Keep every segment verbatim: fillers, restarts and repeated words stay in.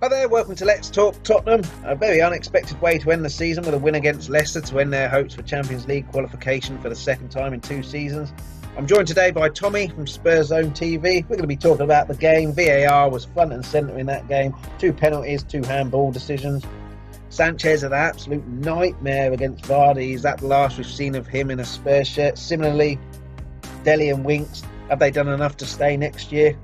Hi there, welcome to Let's Talk Tottenham. A very unexpected way to end the season with a win against Leicester to end their hopes for Champions League qualification for the second time in two seasons. I'm joined today by Tommy from Spurs Zone T V. We're going to be talking about the game. V A R was front and centre in that game. Two penalties, two handball decisions. Sanchez an absolute nightmare against Vardy. Is that the last we've seen of him in a Spurs shirt? Similarly, Dele and Winks, have they done enough to stay next year?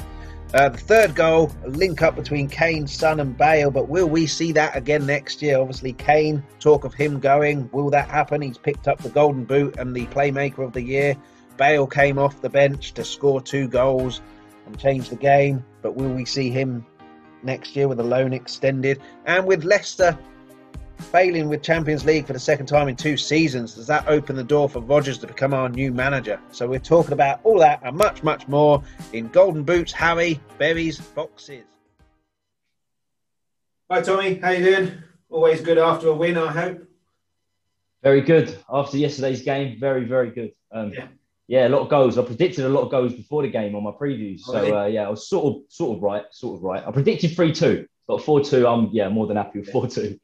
Uh, the third goal, a link up between Kane, Son and Bale, but will we see that again next year? Obviously Kane, talk of him going, will that happen? He's picked up the Golden Boot and the Playmaker of the Year. Bale came off the bench to score two goals and change the game, but will we see him next year with a loan extended? And with Leicester failing with Champions League for the second time in two seasons, does that open the door for Rodgers to become our new manager? So we're talking about all that and much, much more in Golden Boots, Harry, Berries, Boxes. Hi Tommy, how you doing? Always good after a win, I hope. Very good. After yesterday's game, very, very good. Um, yeah. yeah, a lot of goals. I predicted a lot of goals before the game on my previews. So uh, yeah, I was sort of, sort of right, sort of right. I predicted three two, but four two, I'm yeah more than happy with four two.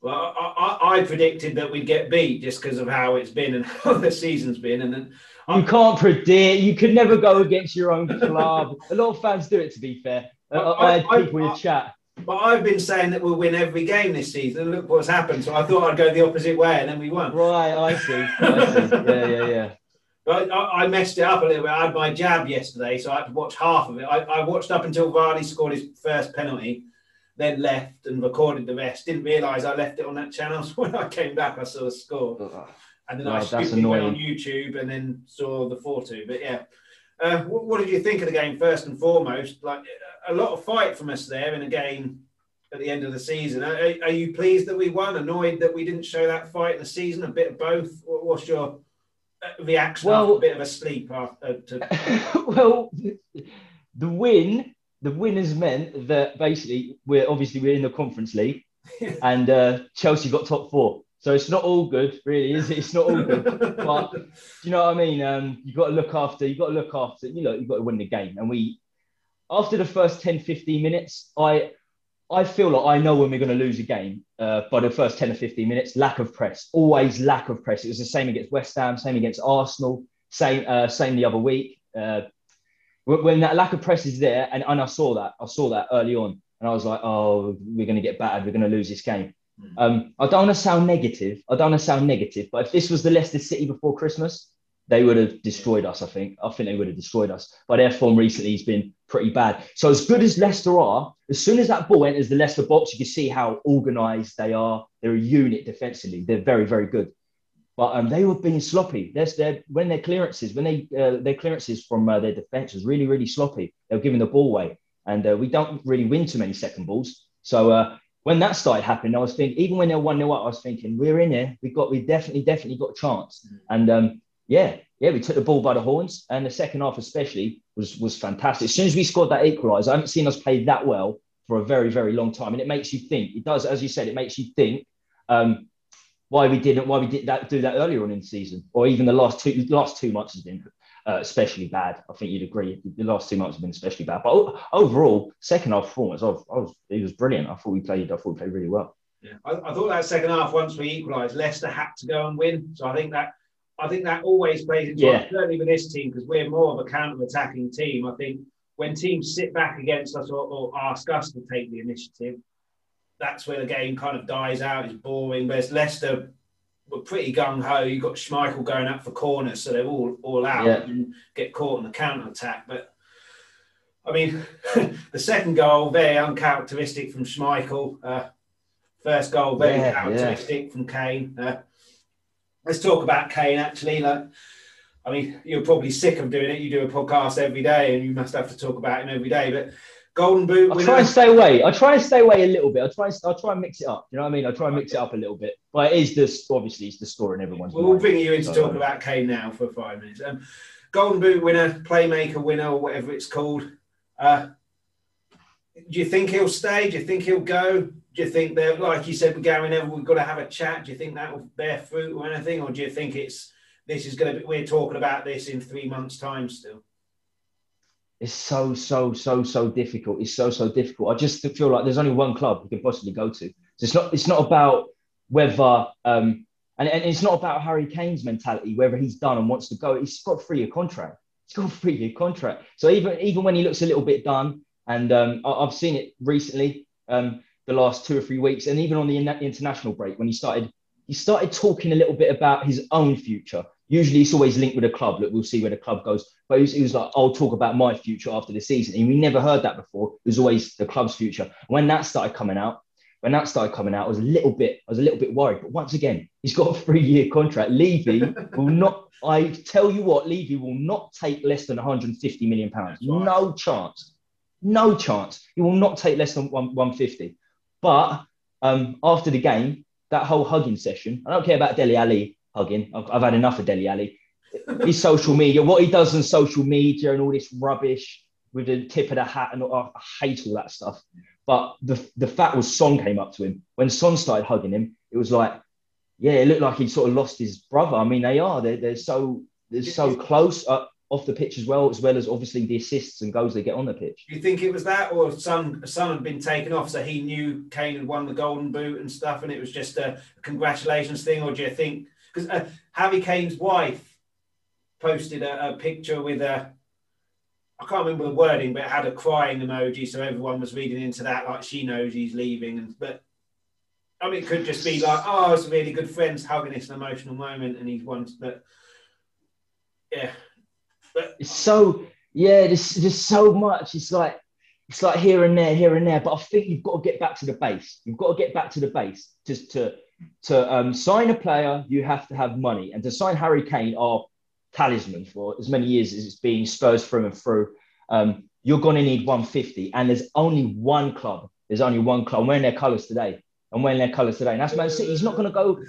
Well, I, I, I predicted that we'd get beat just because of how it's been and how the season's been. And then I'm... You can't predict. You could never go against your own club. A lot of fans do it, to be fair. I, I, I had people I, in I, chat. But I've been saying that we'll win every game this season. Look what's happened. So I thought I'd go the opposite way and then we won. Right, I see. I see. Yeah, yeah, yeah. But I, I messed it up a little bit. I had my jab yesterday, so I had to watch half of it. I, I watched up until Vardy scored his first penalty, then left and recorded the rest. Didn't realise I left it on that channel. So when I came back, I saw the score. And then no, I stupidly went on YouTube and then saw the four two. But yeah, uh, what, what did you think of the game first and foremost? Like a lot of fight from us there in a game at the end of the season. Are, are you pleased that we won? Annoyed that we didn't show that fight in the season? A bit of both? What's your reaction well, after a bit of a sleep? After, to... well, the win... The win has meant that basically we're obviously we're in the Conference League and uh, Chelsea got top four. So it's not all good, really, is it? It's not all good. But do you know what I mean? Um, you've got to look after, you've got to look after, you know, you've got to win the game. And we, after the first ten, fifteen minutes, I I feel like I know when we're going to lose a game uh, by the first ten or fifteen minutes. Lack of press, always lack of press. It was the same against West Ham, same against Arsenal, same, uh, same the other week. Uh, When that lack of press is there, and, and I saw that, I saw that early on, and I was like, oh, we're going to get battered, we're going to lose this game. Mm-hmm. Um, I don't want to sound negative, I don't want to sound negative, but if this was the Leicester City before Christmas, they would have destroyed us, I think. I think they would have destroyed us. But their form recently has been pretty bad. So as good as Leicester are, as soon as that ball enters the Leicester box, you can see how organised they are. They're a unit defensively. They're very, very good. But um, they were being sloppy. That's their when their clearances, when they uh, their clearances from uh, their defence was really, really sloppy. They were giving the ball away, and uh, we don't really win too many second balls. So uh, when that started happening, I was thinking, even when they're one nil up, I was thinking, we're in here. We got, we definitely, definitely got a chance. And um, yeah, yeah, we took the ball by the horns, and the second half especially was was fantastic. As soon as we scored that equaliser, I haven't seen us play that well for a very, very long time, and it makes you think. It does, as you said, it makes you think. Um, Why we didn't, why we did that, do that earlier on in the season, or even the last two, last two months has been uh, especially bad. I think you'd agree. The last two months have been especially bad. But overall, second half performance, I was, I was, it was brilliant. I thought we played, I thought we played really well. Yeah, I, I thought that second half, once we equalised, Leicester had to go and win. So I think that, I think that always plays into yeah. it, certainly with this team, because we're more of a counter-attacking team. I think when teams sit back against us or, or ask us to take the initiative, that's where the game kind of dies out. It's boring. Whereas Leicester were pretty gung-ho. You've got Schmeichel going up for corners, so they're all, all out yeah. and get caught in the counter-attack. But, I mean, the second goal, very uncharacteristic from Schmeichel. Uh, first goal, very yeah, characteristic yeah. from Kane. Uh, let's talk about Kane, actually. Like, I mean, you're probably sick of doing it. You do a podcast every day and you must have to talk about him every day. But Golden Boot winner. I try and stay away. I try and stay away a little bit. I try and I try and mix it up. You know what I mean? I try and mix it up a little bit. But it is this obviously it's the story in everyone's mind. We'll bring you in to talk about Kane now for five minutes. Um, Golden Boot winner, Playmaker winner, or whatever it's called. Uh, do you think he'll stay? Do you think he'll go? Do you think that, like you said with Gary Neville, we've got to have a chat? Do you think that will bear fruit or anything, or do you think it's this is going to be? We're talking about this in three months' time still. It's so, so, so, so difficult. It's so, so difficult. I just feel like there's only one club you can possibly go to. So it's not, it's not about whether, um, and, and it's not about Harry Kane's mentality, whether he's done and wants to go. He's got a three-year contract. He's got a three-year contract. So even, even when he looks a little bit done, and um, I, I've seen it recently, um, the last two or three weeks, and even on the in- international break, when he started, he started talking a little bit about his own future. Usually it's always linked with a club. Look, we'll see where the club goes. But he was, he was like, I'll talk about my future after the season. And we never heard that before. It was always the club's future. When that started coming out, when that started coming out, I was a little bit, I was a little bit worried. But once again, he's got a three-year contract. Levy will not, I tell you what, Levy will not take less than one hundred fifty million pounds. Right. No chance. No chance. He will not take less than one hundred fifty. But um, after the game, that whole hugging session, I don't care about Dele Alli hugging. I've, I've had enough of Dele Alli. His social media, what he does on social media and all this rubbish with the tip of the hat, and oh, I hate all that stuff. But the the fact was Son came up to him. When Son started hugging him, it was like, yeah, it looked like he sort of lost his brother. I mean, they are. They're, they're so they're so close uh, off the pitch as well, as well as obviously the assists and goals they get on the pitch. Do you think it was that, or Son, Son had been taken off, so he knew Kane had won the Golden Boot and stuff, and it was just a congratulations thing? Or do you think... Because uh, Harry Kane's wife posted a, a picture with a, I can't remember the wording, but it had a crying emoji, so everyone was reading into that, like she knows he's leaving. And but I mean, it could just be like, oh, it's really good friends hugging, it's an emotional moment, and he's one. But yeah, but it's so yeah, there's just so much. It's like it's like here and there, here and there. But I think you've got to get back to the base. You've got to get back to the base just to. To um, sign a player, you have to have money. And to sign Harry Kane, our talisman, for as many years as it's been Spurs through and through, um, you're going to need one hundred fifty. And there's only one club. There's only one club. I'm wearing their colours today. I'm wearing their colours today. And that's Man City. He's not going to go...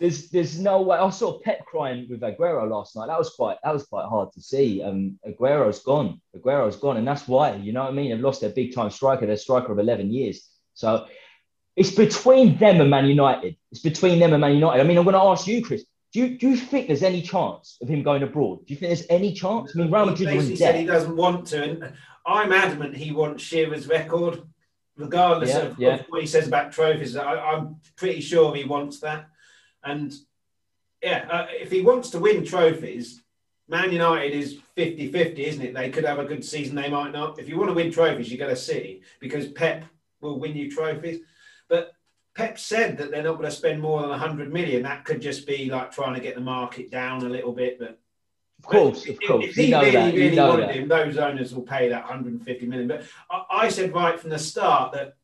There's there's no way. I saw Pep crying with Aguero last night. That was quite that was quite hard to see. Um, Aguero's gone. Aguero's gone. And that's why, you know what I mean? They've lost their big-time striker, their striker of eleven years. So it's between them and Man United. It's between them and Man United. I mean, I'm going to ask you, Chris, do you, do you think there's any chance of him going abroad? Do you think there's any chance? I mean, Real Madrid was in debt. He doesn't want to. And I'm adamant he wants Shearer's record, regardless yeah, of, yeah. of what he says about trophies. I, I'm pretty sure he wants that. And, yeah, uh, if he wants to win trophies, Man United is fifty-fifty, isn't it? They could have a good season. They might not. If you want to win trophies, you got to see, because Pep will win you trophies. But Pep said that they're not going to spend more than one hundred million. That could just be like trying to get the market down a little bit. But of course, if, of course. If he you know really, that. really you know wanted that. him, those owners will pay that one hundred fifty million. But I, I said right from the start that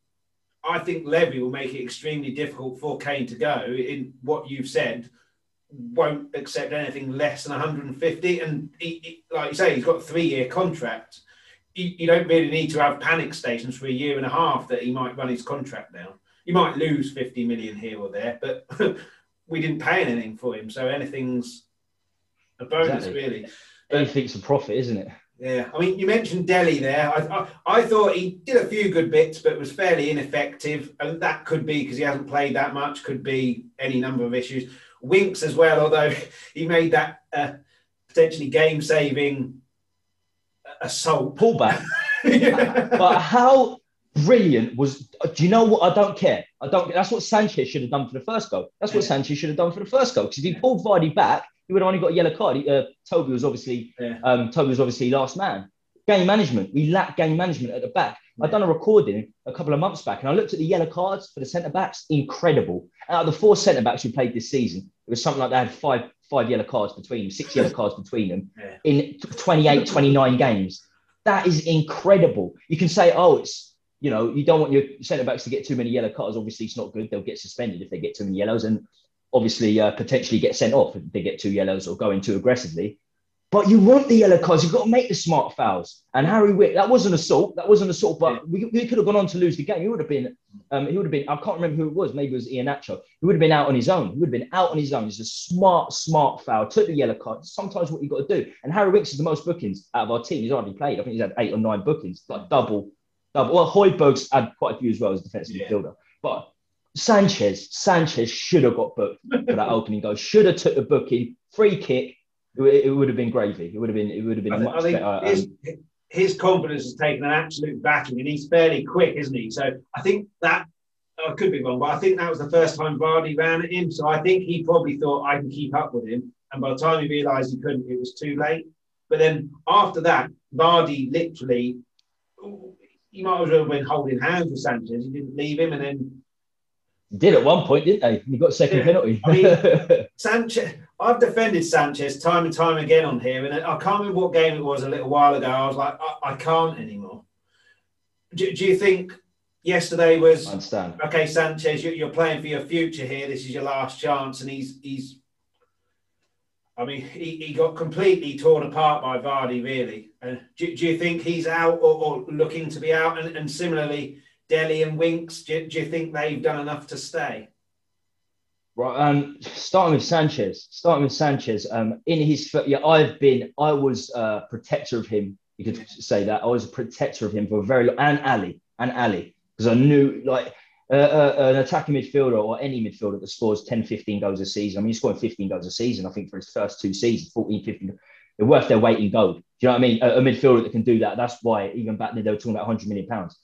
I think Levy will make it extremely difficult for Kane to go. In what you've said, won't accept anything less than one hundred fifty. And he, he, like you say, he's got a three-year contract. You don't really need to have panic stations for a year and a half that he might run his contract down. You might lose fifty million here or there, but we didn't pay anything for him. So anything's a bonus, exactly. really. Anything's a profit, isn't it? Yeah. I mean, you mentioned Dele there. I, I, I thought he did a few good bits, but was fairly ineffective. And that could be because he hasn't played that much, could be any number of issues. Winks as well, although he made that uh, potentially game-saving assault pullback. yeah. But how brilliant was, do you know what? I don't care. I don't, that's what Sanchez should have done for the first goal. That's what yeah. Sanchez should have done for the first goal. Because if he pulled Vardy back, he would have only got a yellow card. He, uh, Toby was obviously, yeah. um, Toby was obviously last man. Game management. We lack game management at the back. Yeah. I'd done a recording a couple of months back and I looked at the yellow cards for the centre backs. Incredible. Out of the four centre backs who played this season, it was something like they had five. five yellow cards between them, six yellow cards between them yeah. in twenty-eight, twenty-nine games. That is incredible. You can say, oh, it's, you know, you don't want your centre-backs to get too many yellow cards. Obviously, it's not good. They'll get suspended if they get too many yellows and obviously uh, potentially get sent off if they get two yellows or go in too aggressively. But you want the yellow cards. You've got to make the smart fouls. And Harry Wick, that wasn't assault. That wasn't assault, but yeah. we, we could have gone on to lose the game. He would have been, um, he would have been, I can't remember who it was. Maybe it was Iheanacho. He would have been out on his own. He would have been out on his own. It's a smart, smart foul. Took the yellow card. Sometimes what you've got to do. And Harry Winks is the most bookings out of our team. He's hardly played. I think he's had eight or nine bookings. Like double, double. Well, Højbjerg's had quite a few as well as defensive yeah. midfielder. But Sanchez, Sanchez should have got booked for that opening goal. Should have took the booking. Free kick. It, it would have been gravy. It would have been. It would have been I think, much I think better. His, um, his confidence has taken an absolute backing, and he's fairly quick, isn't he? So I think that I could be wrong, but I think that was the first time Vardy ran at him. So I think he probably thought I can keep up with him, and by the time he realised he couldn't, it was too late. But then after that, Vardy literally, he might as well have been holding hands with Sanchez. He didn't leave him, and then did at one point, didn't they? He got a second yeah. penalty. I mean, Sanchez. I've defended Sanchez time and time again on here, and I can't remember what game it was a little while ago. I was like, I, I can't anymore. Do, do you think yesterday was? I understand. Okay, Sanchez, you, you're playing for your future here. This is your last chance, and he's he's. I mean, he, he got completely torn apart by Vardy, really. And do, do you think he's out or, or looking to be out? And, and similarly, Dele and Winks, do, do you think they've done enough to stay? Right, um, starting with Sanchez, starting with Sanchez, um, in his, yeah, I've been, I was a protector of him, you could say that, I was a protector of him for a very long, and Alli, and Alli, because I knew, like, uh, uh, an attacking midfielder or any midfielder that scores ten, fifteen goals a season, I mean, he's scoring fifteen goals a season, I think, for his first two seasons, fourteen, fifteen, they're worth their weight in gold, do you know what I mean, a, a midfielder that can do that, that's why, even back then, they were talking about one hundred million pounds,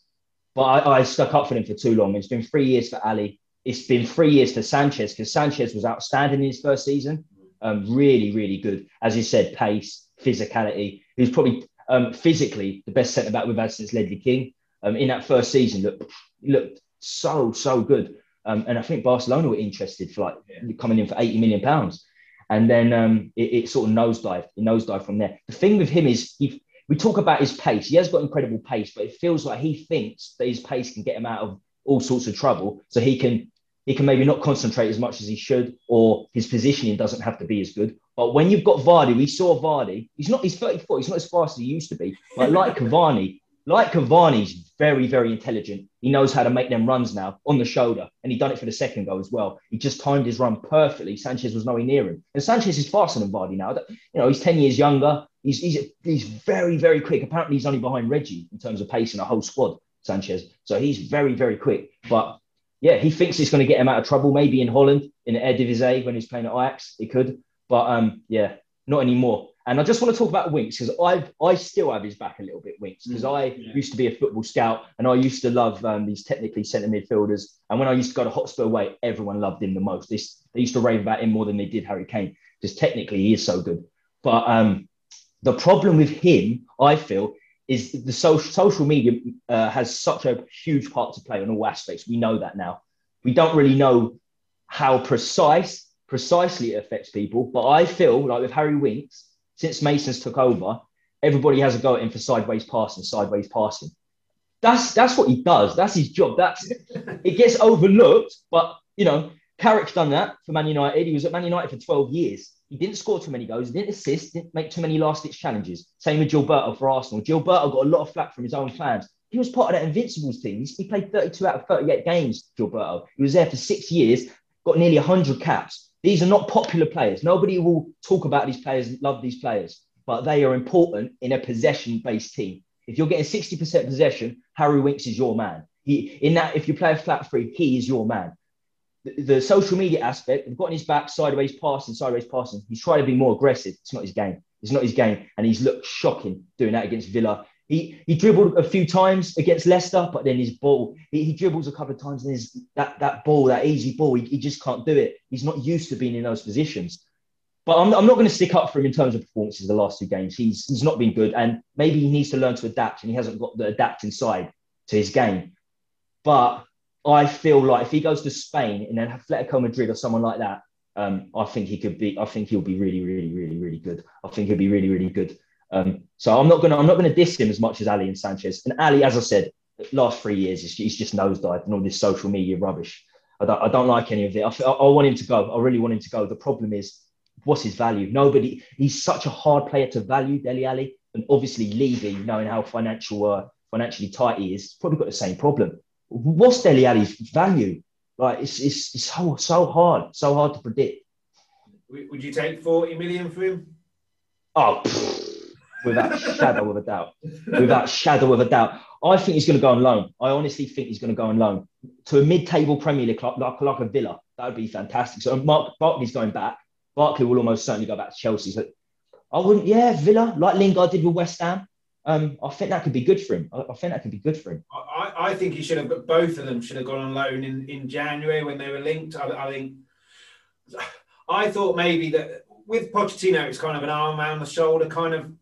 but I, I stuck up for him for too long, it's been three years for Alli. It's been three years to Sanchez because Sanchez was outstanding in his first season. Um, really, really good. As you said, pace, physicality. He's probably um, physically the best centre-back we've had since Ledley King. Um, in that first season, looked, looked so, so good. Um, and I think Barcelona were interested for like yeah. coming in for eighty million pounds. And then um, it, it sort of nosedived. It nosedived from there. The thing with him is he, we talk about his pace. He has got incredible pace, but it feels like he thinks that his pace can get him out of all sorts of trouble. So he can... He can maybe not concentrate as much as he should, or his positioning doesn't have to be as good. But when you've got Vardy, we saw Vardy. He's not. He's thirty-four. He's not as fast as he used to be. But like Cavani, like Cavani's very, very intelligent. He knows how to make them runs now on the shoulder, and he done it for the second goal as well. He just timed his run perfectly. Sanchez was nowhere near him, and Sanchez is faster than Vardy now. You know, he's ten years younger. He's he's he's very, very quick. Apparently, he's only behind Reggie in terms of pace in the whole squad. Sanchez, so he's very, very quick, but. Yeah, he thinks it's going to get him out of trouble, maybe in Holland, in the Eredivisie when he's playing at Ajax, it could. But, um, yeah, not anymore. And I just want to talk about Winks because I I still have his back a little bit, Winks, because I yeah. used to be a football scout and I used to love um, these technically centre midfielders. And when I used to go to Hotspur Way, everyone loved him the most. They, they used to rave about him more than they did Harry Kane because technically he is so good. But um, the problem with him, I feel, is the social, social media uh, has such a huge part to play on all aspects. We know that now. We don't really know how precise, precisely it affects people. But I feel like with Harry Winks, since Mason's took over, everybody has a go at him for sideways passing, sideways passing. That's that's what he does. That's his job. That's it gets overlooked. But, you know, Carrick's done that for Man United. He was at Man United for twelve years. He didn't score too many goals, he didn't assist, didn't make too many last-ditch challenges. Same with Gilberto for Arsenal. Gilberto got a lot of flack from his own fans. He was part of that Invincibles team. He played thirty-two out of thirty-eight games, Gilberto. He was there for six years, got nearly one hundred caps. These are not popular players. Nobody will talk about these players and love these players, but they are important in a possession-based team. If you're getting sixty percent possession, Harry Winks is your man. He, in that, if you play a flat three, he is your man. The social media aspect, they've got in his back, sideways passing, sideways passing. He's trying to be more aggressive. It's not his game. It's not his game. And he's looked shocking doing that against Villa. He he dribbled a few times against Leicester, but then his ball, he, he dribbles a couple of times and his, that, that ball, that easy ball, he, he just can't do it. He's not used to being in those positions. But I'm, I'm not going to stick up for him in terms of performances the last two games. He's, he's not been good. And maybe he needs to learn to adapt and he hasn't got the adapting side to his game. But... I feel like if he goes to Spain and then Atletico Madrid or someone like that, um, I think he could be. I think he'll be really, really, really, really good. I think he'll be really, really good. Um, so I'm not gonna, I'm not gonna diss him as much as Alli and Sanchez. And Alli, as I said, the last three years he's just nosedived and all this social media rubbish. I don't, I don't like any of it. I, I, I want him to go. I really want him to go. The problem is, what's his value? Nobody. He's such a hard player to value, Dele Alli, and obviously Levy, knowing how financial, uh, financially tight he is, probably got the same problem. What's Dele Alli's value? Like it's it's it's so so hard, so hard to predict. Would you take forty million for him? Oh, pff, without shadow of a doubt, without shadow of a doubt. I think he's going to go on loan. I honestly think he's going to go on loan to a mid-table Premier League club like, like a Villa. That would be fantastic. So Mark Barkley's going back. Barkley will almost certainly go back to Chelsea. So I wouldn't, yeah, Villa, like Lingard did with West Ham. Um, I think that could be good for him. I, I think that could be good for him. I, I think he should have, but both of them should have gone on loan in, in January when they were linked. I, I think, I thought maybe that with Pochettino, it's kind of an arm around the shoulder kind of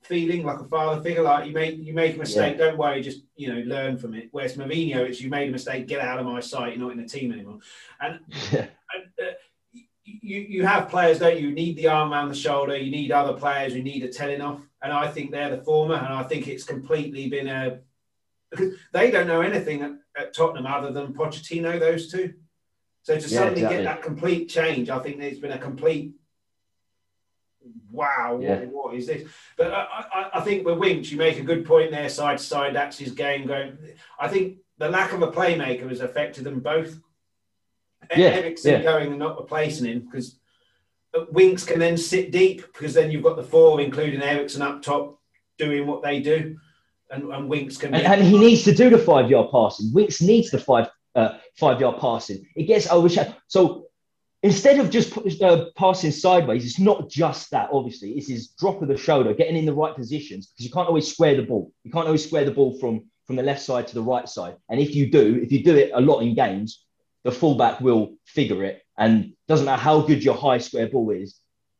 feeling, like a father figure. Like you make you make a mistake, yeah. Don't worry, just you know learn from it. Whereas Mourinho, it's you made a mistake, get out of my sight. You're not in the team anymore. And, yeah. and uh, you you have players, don't you? You need the arm around the shoulder. You need other players. You need a telling off. And I think they're the former, and I think it's completely been a... Because they don't know anything at, at Tottenham other than Pochettino, those two. So to yeah, suddenly exactly. get that complete change, I think there's been a complete, wow, yeah. what, what is this? But I, I, I think with Winks, you make a good point there, side to side, that's his game going. I think the lack of a playmaker has affected them both. Yeah, Eriksen yeah. going and not replacing him, because... But Winks can then sit deep because then you've got the four, including Eriksen up top, doing what they do, and, and Winks can. And, and he needs to do the five-yard passing. Winks needs the five uh, five-yard passing. It gets overshadowed. So instead of just uh, passing sideways, it's not just that. Obviously, it's his drop of the shoulder, getting in the right positions, because you can't always square the ball. You can't always square the ball from from the left side to the right side. And if you do, if you do it a lot in games, the fullback will figure it. And doesn't matter how good your high square ball is,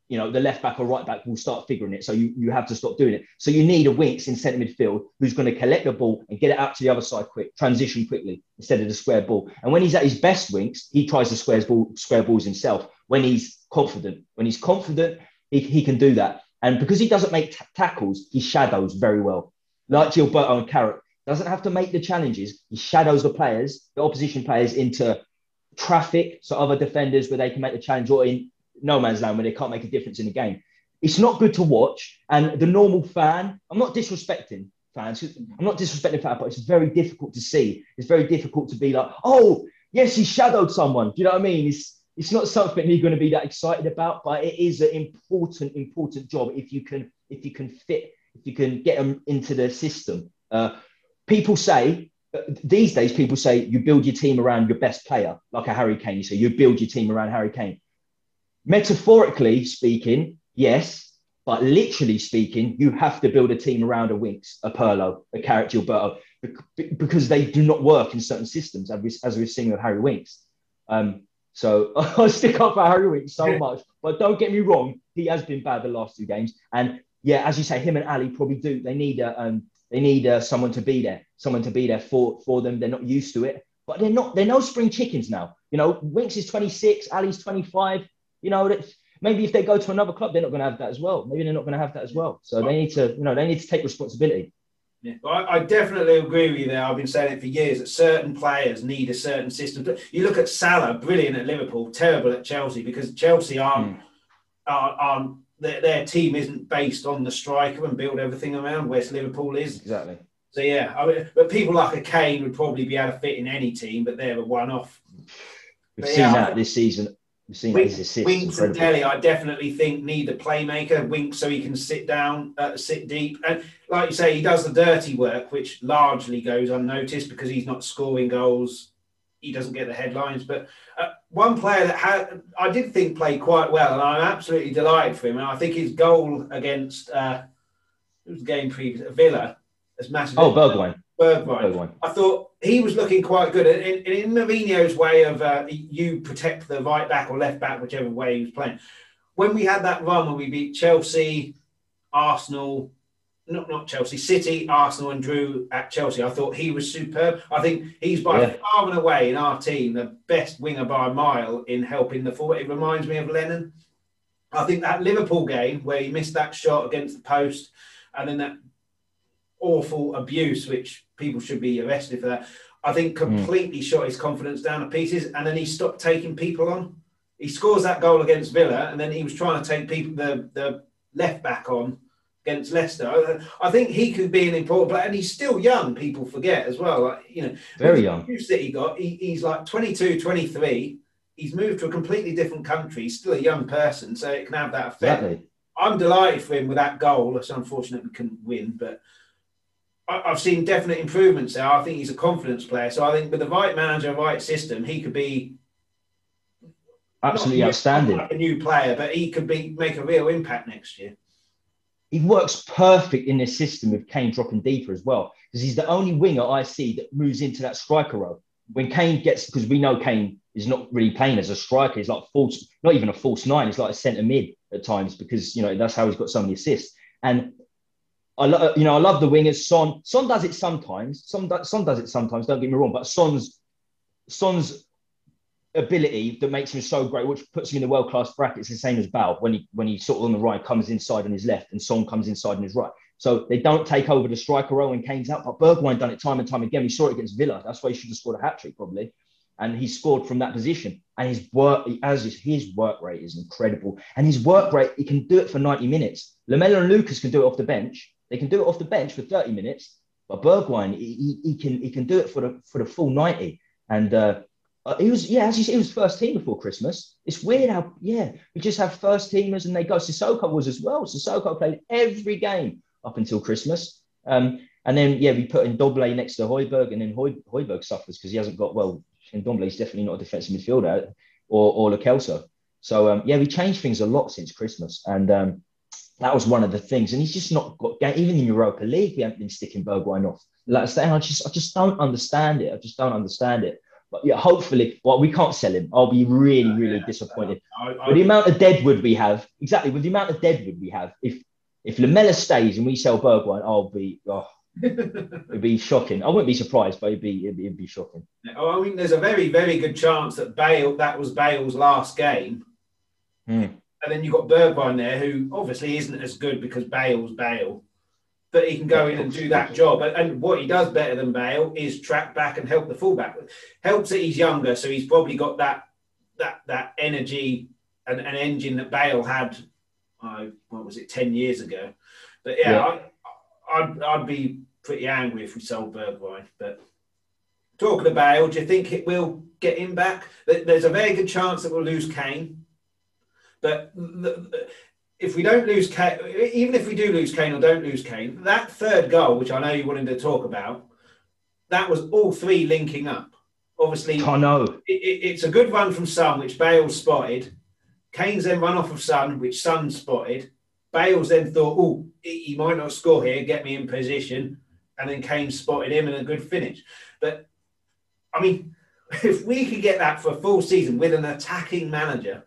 you know, the left back or right back will start figuring it. So you, you have to stop doing it. So you need a Winks in centre midfield who's going to collect the ball and get it out to the other side quick, transition quickly instead of the square ball. And when he's at his best, Winks, he tries the squares ball, square balls himself. When he's confident, when he's confident, he, he can do that. And because he doesn't make t- tackles, he shadows very well. Like Gilberto and Carrick, doesn't have to make the challenges. He shadows the players, the opposition players into traffic, so other defenders where they can make the challenge, or in no man's land where they can't make a difference in the game. It's not good to watch. And the normal fan, I'm not disrespecting fans, I'm not disrespecting fans, but it's very difficult to see. It's very difficult to be like, oh, yes, he shadowed someone. Do you know what I mean? It's it's not something you're going to be that excited about, but it is an important, important job if you can if you can fit, if you can get them into the system. Uh, people say, These days, people say you build your team around your best player, like a Harry Kane. You say you build your team around Harry Kane. Metaphorically speaking, yes, but literally speaking, you have to build a team around a Winks, a Pirlo, a Carrick, Gilberto, because they do not work in certain systems, as we've seen with Harry Winks. Um, so I stick up for Harry Winks so much, but don't get me wrong, he has been bad the last two games. And yeah, as you say, him and Alli probably do. They need a. Um, They need uh, someone to be there, someone to be there for, for them. They're not used to it, but they're not. They're no spring chickens now. You know, Winks is twenty-six, Ali's twenty-five. You know, that's, maybe if they go to another club, they're not going to have that as well. Maybe they're not going to have that as well. So they need to, you know, they need to take responsibility. Yeah, well, I, I definitely agree with you there. I've been saying it for years that certain players need a certain system. You look at Salah, brilliant at Liverpool, terrible at Chelsea, because Chelsea aren't mm. aren't. aren't Their, their team isn't based on the striker and build everything around, whereas Liverpool is. Exactly. So, yeah. I mean, but people like a Kane would probably be able to fit in any team, but they're a one-off. We've but seen yeah, that this season. We've seen Winks, that this season. Winks and Dele, I definitely think, need a playmaker. Winks so he can sit down, uh, sit deep. And like you say, he does the dirty work, which largely goes unnoticed because he's not scoring goals. He doesn't get the headlines, but uh, one player that had, I did think played quite well, and I'm absolutely delighted for him. And I think his goal against uh, it was the game previous Villa as massive. Oh, Bergwijn. Bergwijn. Bergwijn. I thought he was looking quite good. And in, in Mourinho's way of uh, you protect the right back or left back, whichever way he was playing. When we had that run when we beat Chelsea, Arsenal. Not not Chelsea, City, Arsenal and drew at Chelsea. I thought he was superb. I think he's by yeah. far and away in our team the best winger by a mile in helping the forward. It reminds me of Lennon. I think that Liverpool game where he missed that shot against the post and then that awful abuse, which people should be arrested for that, I think completely mm. shot his confidence down to pieces, and then he stopped taking people on. He scores that goal against Villa and then he was trying to take people the, the left back on against Leicester. I think he could be an important player, and he's still young, people forget as well. Like, you know, very young. The that he got, he, he's like twenty-two, twenty-three. He's moved to a completely different country. He's still a young person, so it can have that effect. Exactly. I'm delighted for him with that goal. It's unfortunate we couldn't win, but I, I've seen definite improvements there. I think he's a confidence player, so I think with the right manager, right system, he could be absolutely outstanding. Not a new player, but he could be make a real impact next year. he works perfect in this system with Kane dropping deeper as well, because he's the only winger I see that moves into that striker role. When Kane gets, because we know Kane is not really playing as a striker. He's like false, not even a false nine. He's like a centre mid at times, because, you know, that's how he's got so many assists. And I love, you know, I love the wingers. Son, Son does it sometimes. Son, do, Son does it sometimes. Don't get me wrong, but Son's, Son's ability that makes him so great, which puts him in the world class bracket, is the same as Bale when he when he sort of on the right comes inside on his left, and Son comes inside on his right. So they don't take over the striker role when Kane's out. But Bergwijn done it time and time again. We saw it against Villa. That's why he should have scored a hat trick probably, and he scored from that position. And his work, as his, his work rate is incredible. And his work rate, he can do it for ninety minutes. Lamella and Lucas can do it off the bench. They can do it off the bench for thirty minutes, but Bergwijn, he, he can he can do it for the for the full ninety. And uh, he was yeah, as you see, he was first team before Christmas. It's weird how yeah, we just have first teamers and they go. Sissoko was as well. Sissoko played every game up until Christmas. Um, and then yeah, we put in Doble next to Højbjerg, and then Høj, Højbjerg suffers because he hasn't got well. And Doble's definitely not a defensive midfielder, or or Lo Celso. So um, yeah, we changed things a lot since Christmas, and um, that was one of the things. And he's just not got even in Europa League. We haven't been sticking Bergwijn off. Like I say, I just I just don't understand it. I just don't understand it. But yeah, hopefully, well, we can't sell him. I'll be really yeah, really yeah, disappointed. I, I, with the amount of deadwood we have, exactly with the amount of deadwood we have. If if Lamella stays and we sell Bergwijn, I'll be oh. It'd be shocking. I wouldn't be surprised, but it'd be, it'd be it'd be shocking. I mean, there's a very very good chance that Bale that was Bale's last game, mm. and then you've got Bergwijn there, who obviously isn't as good because Bale's Bale, but he can go in and do that job. And what he does better than Bale is track back and help the fullback. Helps that he's younger, so he's probably got that that that energy and an engine that Bale had. Uh, what was it, ten years ago? But yeah. yeah. I, I'd, I'd be pretty angry if we sold Bergwijn. But talking of Bale, do you think it will get him back? There's a very good chance that we'll lose Kane. But if we don't lose Kane, even if we do lose Kane or don't lose Kane, that third goal, which I know you wanted to talk about, that was all three linking up. Obviously, I know. It, it, it's a good run from Son, which Bale spotted. Kane's then run off of Son, which Son spotted. Bale's then thought, oh, he might not score here, get me in position. And then Kane spotted him and a good finish. But, I mean, if we could get that for a full season with an attacking manager,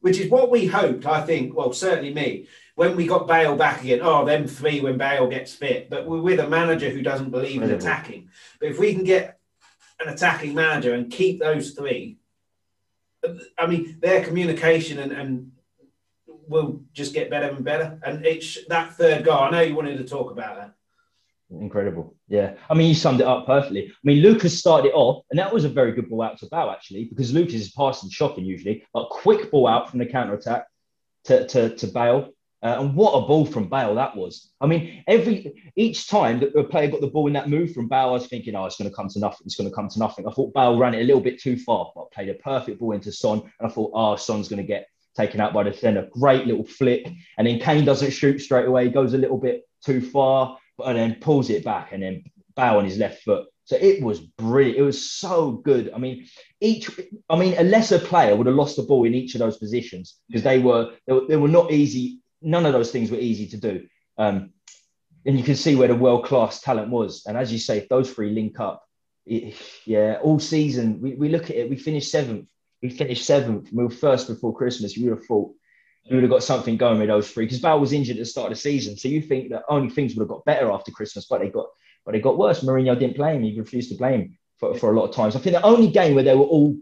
which is what we hoped, I think, well, certainly me, when we got Bale back again, oh, them three when Bale gets fit. But we're with a manager who doesn't believe in attacking. But if we can get an attacking manager and keep those three, I mean, their communication and... and will just get better and better. And it's that third goal. I know you wanted to talk about that. Incredible. Yeah. I mean, you summed it up perfectly. I mean, Lucas started it off, and that was a very good ball out to Bale, actually, because Lucas is passing shocking usually, but quick ball out from the counter-attack to, to, to Bale. Uh, and what a ball from Bale that was. I mean, every each time that a player got the ball in that move from Bale, I was thinking, oh, it's going to come to nothing. It's going to come to nothing. I thought Bale ran it a little bit too far, but played a perfect ball into Son. And I thought, oh, Son's going to get taken out by the defender. Great little flick. And then Kane doesn't shoot straight away. He goes a little bit too far, but and then pulls it back and then Bale on his left foot. So it was brilliant. It was so good. I mean, each, I mean, a lesser player would have lost the ball in each of those positions because they were, they were, they were not easy. None of those things were easy to do. Um, and you can see where the world-class talent was. And as you say, if those three link up, it, yeah, all season, we, we look at it, we finished seventh. We finished seventh. We were first before Christmas. You would have thought we would have got something going with those three because Bale was injured at the start of the season. So you think that only things would have got better after Christmas, but they got, but they got worse. Mourinho didn't play him. He refused to play him for, for a lot of times. I think the only game where they were all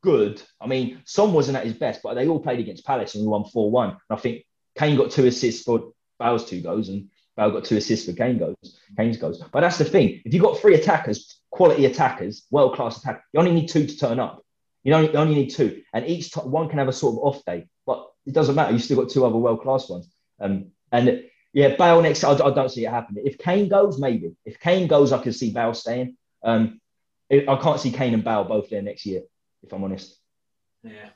good, I mean, Son wasn't at his best, but they all played against Palace and we won four one. And I think Kane got two assists for Bale's two goals and Bale got two assists for Kane goals, Kane's goals. But that's the thing. If you've got three attackers, quality attackers, world-class attackers, you only need two to turn up. You only, you only need two, and each t- one can have a sort of off day, but it doesn't matter. You've still got two other world-class ones. Um, and yeah, Bale next, I, I don't see it happening. If Kane goes, maybe. If Kane goes, I can see Bale staying. Um, I can't see Kane and Bale both there next year, if I'm honest. Yeah,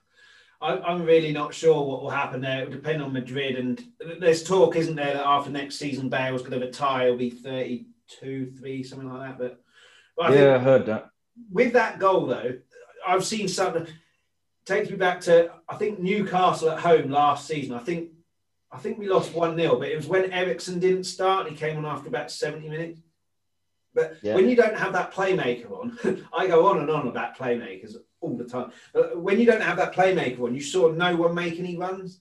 I, I'm really not sure what will happen there. It will depend on Madrid, and there's talk, isn't there, that after next season, Bale's going to retire. He'll be thirty-two, three, something like that. But, but I yeah, I heard that. With that goal, though, I've seen something, takes me back to, I think, Newcastle at home last season. I think I think we lost one nil, but it was when Eriksen didn't start. He came on after about seventy minutes. But yeah. when you don't have that playmaker on, I go on and on about playmakers all the time. But when you don't have that playmaker on, you sort of no one make any runs.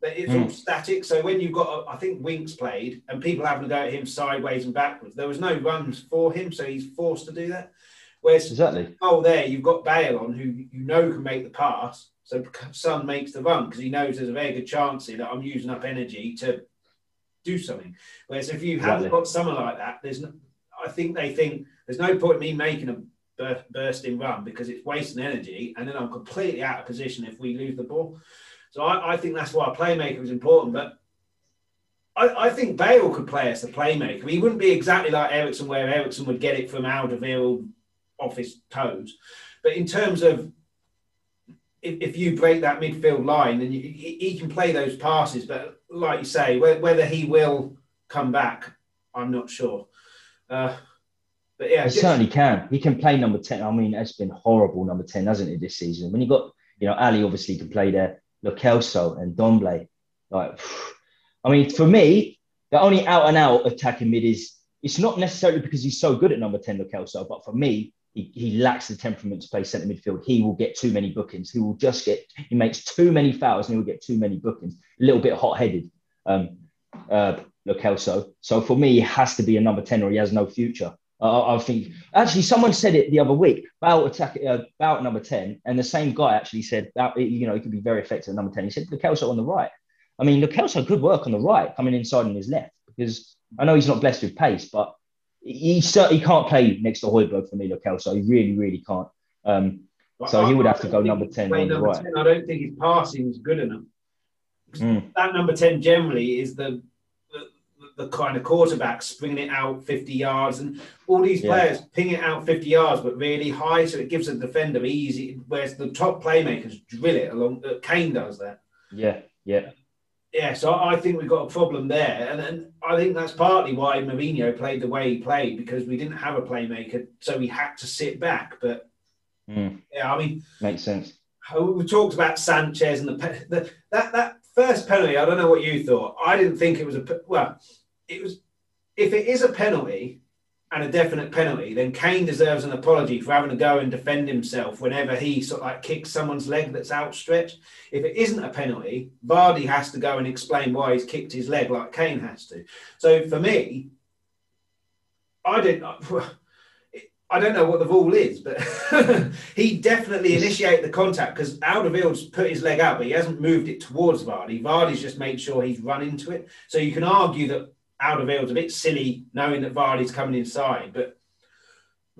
But it's mm. all static. So when you've got, I think Winks played, and people having a go at him sideways and backwards, there was no runs for him, so he's forced to do that. Whereas, exactly. oh, there, you've got Bale on, who you know can make the pass, so Son makes the run, because he knows there's a very good chance here that I'm using up energy to do something. Whereas if you exactly. haven't got someone like that, there's no, I think they think there's no point in me making a bur- bursting run, because it's wasting energy, and then I'm completely out of position if we lose the ball. So I, I think that's why a playmaker is important, but I, I think Bale could play as the playmaker. He wouldn't be exactly like Eriksen, where Eriksen would get it from Alderweireld off his toes. But in terms of if, if you break that midfield line, then you, he, he can play those passes. But like you say, wh- whether he will come back, I'm not sure. Uh, but yeah, he just, certainly can. He can play number ten. I mean, it's been horrible number ten, hasn't it, this season? When you got, you know, Alli obviously can play there, Lo Celso and Domble. Like, I mean, for me, the only out and out attacking mid is, it's not necessarily because he's so good at number ten, Lo Celso, but for me, He, he lacks the temperament to play centre midfield. He will get too many bookings. He will just get, he makes too many fouls and he will get too many bookings. A little bit hot-headed, um, uh, Lo Celso. So for me, he has to be a number ten or he has no future. Uh, I think, actually, someone said it the other week, Bale attack, uh, Bale number ten, and the same guy actually said, that, you know, he could be very effective at number ten. He said, Lo Celso on the right. I mean, Lo Celso could work on the right, coming inside on his left, because I know he's not blessed with pace, but he certainly can't play next to Højbjerg for me, Lo Celso. He really, really can't. Um, so I, he would have to go number ten on the right. ten, I don't think his passing is good enough. Mm. That number ten generally is the, the the kind of quarterback springing it out fifty yards. And all these players yeah. ping it out fifty yards, but really high. So it gives the defender easy, whereas the top playmakers drill it along. Kane does that. Yeah, yeah. Yeah, so I think we've got a problem there. And, and I think that's partly why Mourinho played the way he played, because we didn't have a playmaker, so we had to sit back. But, mm. yeah, I mean... Makes sense. We talked about Sanchez and the, the that that first penalty, I don't know what you thought. I didn't think it was a... Well, it was... If it is a penalty and a definite penalty, then Kane deserves an apology for having to go and defend himself whenever he sort of like kicks someone's leg that's outstretched. If it isn't a penalty, Vardy has to go and explain why he's kicked his leg like Kane has to. So for me, I didn't, I don't know what the rule is, but he definitely initiated the contact because Alderweireld's put his leg out, but he hasn't moved it towards Vardy. Vardy's just made sure he's run into it. So you can argue that Alderweireld's a bit silly knowing that Vardy's coming inside, but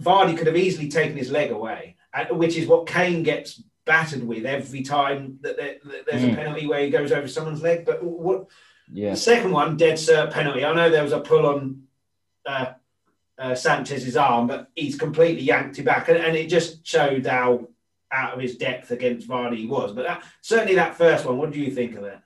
Vardy could have easily taken his leg away, which is what Kane gets battered with every time that there's mm. a penalty where he goes over someone's leg. But what yeah. the second one, dead cert penalty. I know there was a pull on uh, uh, Sanchez's arm, but he's completely yanked it back, and, and it just showed how out of his depth against Vardy he was. But that, certainly that first one, what do you think of that?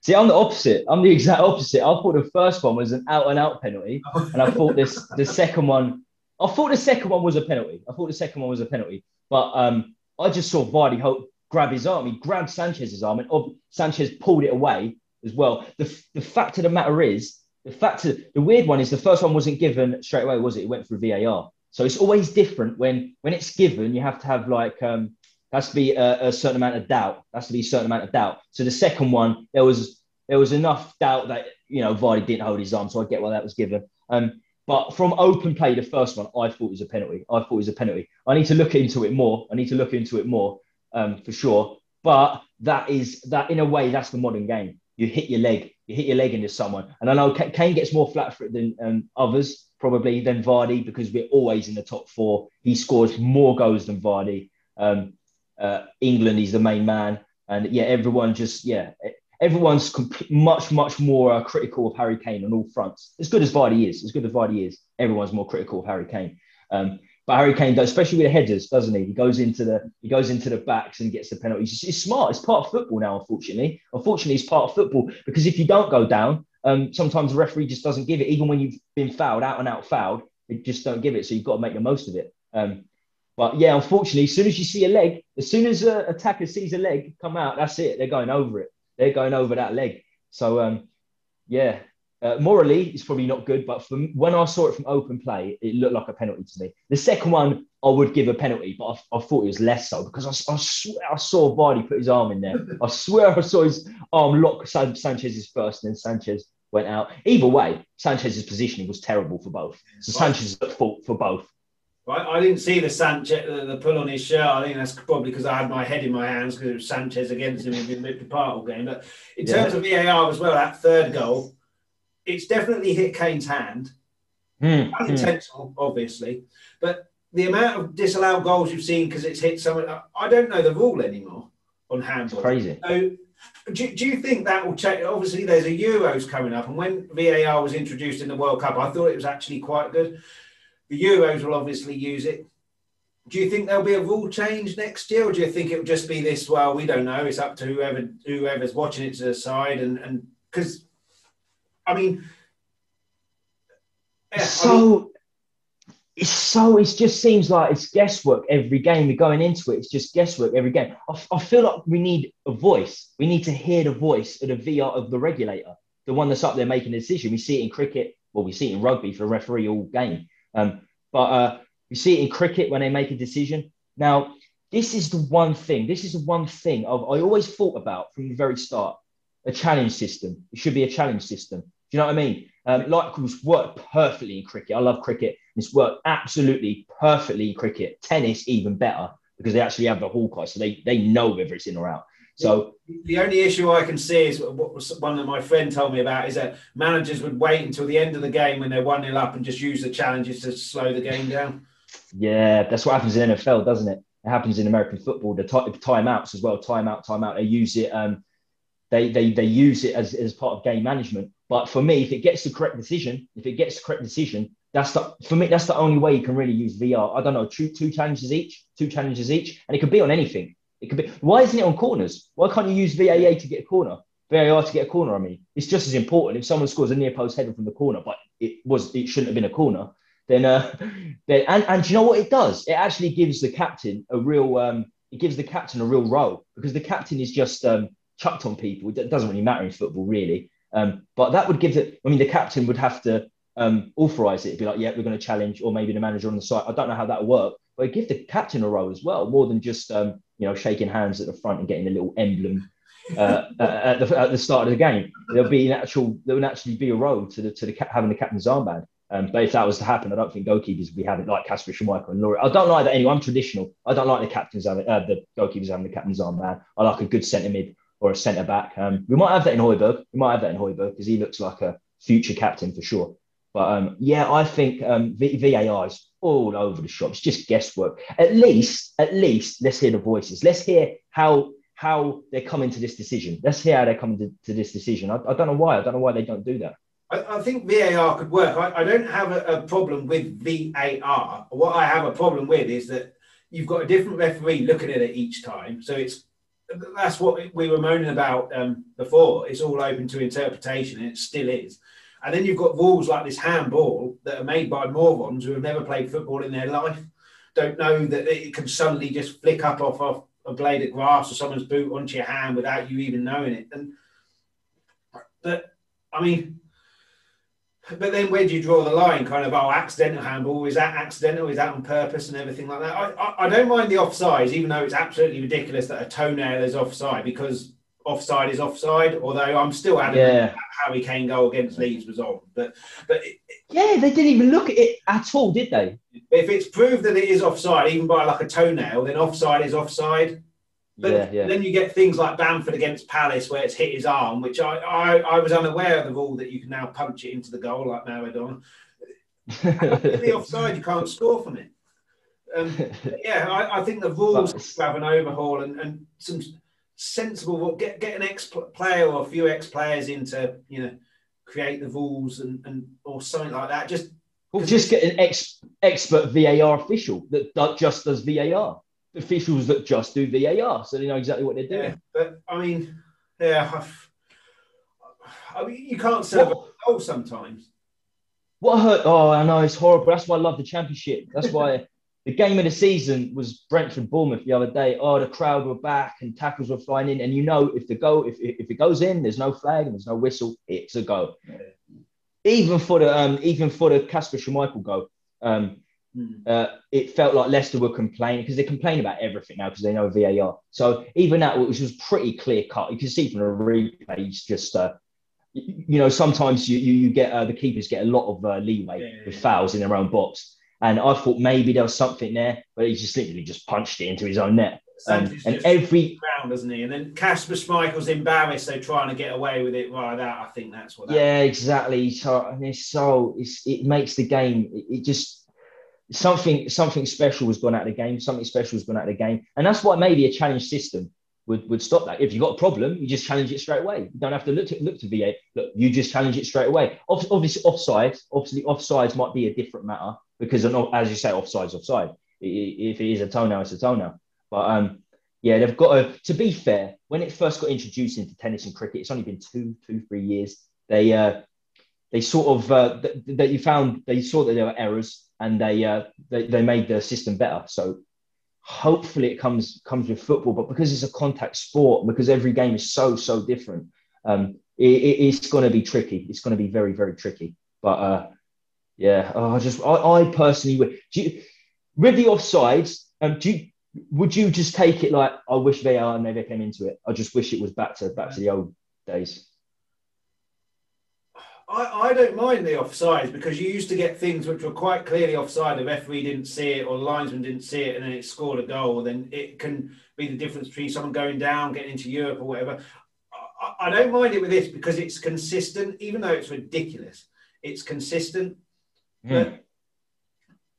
See, I'm the opposite. I'm the exact opposite. I thought the first one was an out-and-out penalty, and I thought this the second one. I thought the second one was a penalty. I thought the second one was a penalty, but um, I just saw Vardy Holt grab his arm. He grabbed Sanchez's arm, and ob- Sanchez pulled it away as well. The the fact of the matter is, the fact of, the weird one is, the first one wasn't given straight away, was it? It went through V A R, so it's always different when when it's given. You have to have like. Um, That's to be a, a certain amount of doubt. That's to be a certain amount of doubt. So the second one, there was there was enough doubt that, you know, Vardy didn't hold his arm, so I get why that was given. Um, but from open play, the first one, I thought was a penalty. I thought it was a penalty. I need to look into it more. I need to look into it more um, for sure. But that is that in a way, that's the modern game. You hit your leg. You hit your leg into someone. And I know Kane gets more flat for it than um, others probably than Vardy, because we're always in the top four. He scores more goals than Vardy. Um, Uh, England, he's the main man, and yeah, everyone just yeah, everyone's comp- much much more uh, critical of Harry Kane on all fronts. As good as Vardy is, as good as Vardy is, everyone's more critical of Harry Kane. Um, but Harry Kane does, especially with the headers, doesn't he? He goes into the he goes into the backs and gets the penalties. It's, it's smart. It's part of football now. Unfortunately, unfortunately, it's part of football, because if you don't go down, um, sometimes the referee just doesn't give it, even when you've been fouled, out and out fouled, they just don't give it. So you've got to make the most of it. Um, But yeah, unfortunately, as soon as you see a leg, as soon as an attacker sees a leg come out, that's it. They're going over it. They're going over that leg. So, um, yeah, uh, morally, it's probably not good. But from when I saw it from open play, it looked like a penalty to me. The second one, I would give a penalty, but I, I thought it was less so because I, I swear I saw Vardy put his arm in there. I swear I saw his arm lock San- Sanchez's first, and then Sanchez went out. Either way, Sanchez's positioning was terrible for both. So Sanchez at fault for both. I didn't see the Sanchez, the pull on his shirt. I think that's probably because I had my head in my hands because it was Sanchez against him. He'd been ripped apart all game. But in yeah. terms of V A R as well, that third goal, it's definitely hit Kane's hand. Mm. Unintentional, mm. obviously. But the amount of disallowed goals you've seen because it's hit someone, I don't know the rule anymore on handball. It's crazy. So, do, do you think that will change? Obviously, there's a Euros coming up. And when V A R was introduced in the World Cup, I thought it was actually quite good. The Euros will obviously use it. Do you think there'll be a rule change next year, or do you think it'll just be this? Well, we don't know. It's up to whoever whoever's watching it to decide. And and because, I mean, yeah, so I mean, it's so it just seems like it's guesswork every game. We're going into it. It's just guesswork every game. I, I feel like we need a voice. We need to hear the voice of the V R of the regulator, the one that's up there making the decision. We see it in cricket. Well, we see it in rugby for a referee all game. Um, but uh, we see it in cricket when they make a decision. Now, this is the one thing. This is the one thing I've, I always thought about from the very start. A challenge system. It should be a challenge system. Do you know what I mean? Um, like it's worked perfectly in cricket. I love cricket. It's worked absolutely perfectly in cricket. Tennis even better because they actually have the Hawkeye, so they they know whether it's in or out. So the only issue I can see is what one of my friend told me about is that managers would wait until the end of the game when they're one nil up and just use the challenges to slow the game down. Yeah, that's what happens in the N F L, doesn't it? It happens in American football. The timeouts as well, timeout, timeout. They use it. Um, they they they use it as, as part of game management. But for me, if it gets the correct decision, if it gets the correct decision, that's the for me that's the only way you can really use V R. I don't know, two two challenges each, two challenges each, and it could be on anything. It could be. Why isn't it on corners? Why can't you use V A A to get a corner? V A R to get a corner. I mean, it's just as important. If someone scores a near post header from the corner, but it was it shouldn't have been a corner, then uh, then and and do you know what it does? It actually gives the captain a real um, it gives the captain a real role because the captain is just um, chucked on people. It doesn't really matter in football, really. Um, but that would give it. I mean, the captain would have to um, authorize it. It'd be like, yeah, we're going to challenge, or maybe the manager on the side. I don't know how that would work, but it'd give the captain a role as well, more than just. Um, you know, shaking hands at the front and getting a little emblem uh, at, the, at the start of the game. There'll be an actual, there would actually be a role to the to the cap, having the captain's armband. Um, but if that was to happen, I don't think goalkeepers would be having like Kasper Schmeichel and Laurie. I don't like that anyway. I'm traditional. I don't like the captain's uh, the goalkeepers having the captain's armband. I like a good centre mid or a centre back. Um, we might have that in Højbjerg. We might have that in Højbjerg because he looks like a future captain for sure. But um, yeah, I think um, V A R is all over the shop. It's just guesswork. At least, at least, let's hear the voices. Let's hear how how they're coming to this decision. Let's hear how they're coming to, to this decision. I, I don't know why. I don't know why they don't do that. I, I think V A R could work. I, I don't have a, a problem with V A R. What I have a problem with is that you've got a different referee looking at it each time. So it's that's what we were moaning about um, before. It's all open to interpretation, and it still is. And then you've got rules like this handball that are made by morons who have never played football in their life, don't know that it can suddenly just flick up off, off a blade of grass or someone's boot onto your hand without you even knowing it. And but I mean, but then where do you draw the line? Kind of, oh, accidental handball. Is that accidental? Is that on purpose and everything like that? I, I, I don't mind the offsides, even though it's absolutely ridiculous that a toenail is offside because... Offside is offside, although I'm still adamant yeah. how Harry Kane goal against Leeds was on. But but it, yeah, they didn't even look at it at all, did they? If it's proved that it is offside, even by like a toenail, then offside is offside. But yeah, yeah. then you get things like Bamford against Palace, where it's hit his arm, which I, I, I was unaware of the rule that you can now punch it into the goal like Maradona. If the offside, you can't score from it. Um, yeah, I, I think the rules but, have an overhaul and, and some. Sensible, get get an ex player or a few ex players in to you know create the rules and, and or something like that. Just well, just get an ex expert V A R official that, that just does V A R, officials that just do V A R, so they know exactly what they're doing. Yeah, but I mean, yeah, I've, I mean, you can't serve what, a goal sometimes. What I heard, oh, I know it's horrible. That's why I love the championship. That's why. The game of the season was Brentford-Bournemouth the other day. Oh, the crowd were back and tackles were flying in. And you know, if the goal, if if it goes in, there's no flag and there's no whistle. It's a goal. Yeah. Even for the um, even for the Kasper Schmeichel goal, um, mm. uh, it felt like Leicester were complaining because they complain about everything now because they know V A R. So even that, which was pretty clear cut, you can see from the replays, just uh, you, you know, sometimes you you, you get uh, the keepers get a lot of uh, leeway yeah. with fouls in their own box. And I thought maybe there was something there, but he just literally just punched it into his own net. Um, and every round, doesn't he? And then Kasper Schmeichel's embarrassed, so trying to get away with it like that. I think that's what. That yeah, was. Exactly. So and it's so it's, it makes the game. It, it just something something special was gone out of the game. Something special was gone out of the game, and that's why maybe a challenge system would would stop that. If you got a problem, you just challenge it straight away. You don't have to look to look to V A R. Look, you just challenge it straight away. Off, obviously, offsides. Obviously, offsides might be a different matter. Because, as you say, offside's offside. If it is a toenail, it's a toenail. But, um, yeah, they've got to... To be fair, when it first got introduced into tennis and cricket, it's only been two, two, three years, they uh, they sort of... Uh, th- that you found... They saw that there were errors and they, uh, they they made the system better. So, hopefully, it comes comes with football. But because it's a contact sport, because every game is so, so different, um, it, it's going to be tricky. It's going to be very, very tricky. But... Uh, Yeah, oh, I just I, I personally would. Do you, with the offsides, um, do you, would you just take it like I wish they are and they came into it? I just wish it was back to back to the old days. I, I don't mind the offsides because you used to get things which were quite clearly offside. The referee didn't see it or the linesman didn't see it, and then it scored a goal. Then it can be the difference between someone going down, getting into Europe or whatever. I, I don't mind it with this because it's consistent, even though it's ridiculous. It's consistent. Mm.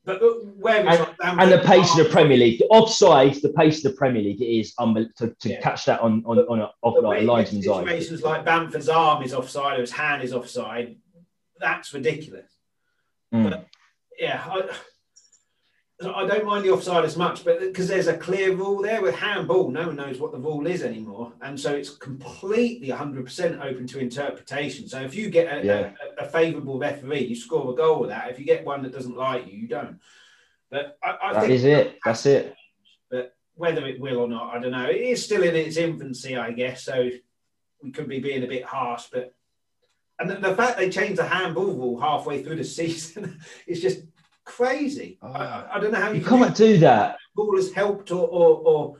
But, but where and, like and the pace of the Premier League, the offside, the pace of the Premier League, it is unbelievable to, to yeah. catch that on on on a, off, like, a linesman's eye. Situations like Bamford's arm is offside or his hand is offside, that's ridiculous. Mm. But yeah, I, I don't mind the offside as much, but because there's a clear rule there with handball, no one knows what the rule is anymore, and so it's completely one hundred percent open to interpretation. So if you get a, yeah. a a favourable referee, you score a goal with that. If you get one that doesn't like you, you don't. But I, I that think is it. That's it. But whether it will or not, I don't know. It is still in its infancy, I guess. So we could be being a bit harsh. But and the, the fact they changed the handball rule halfway through the season is just crazy. Oh. I, I don't know how you, you can't do that. The ball has helped or, or or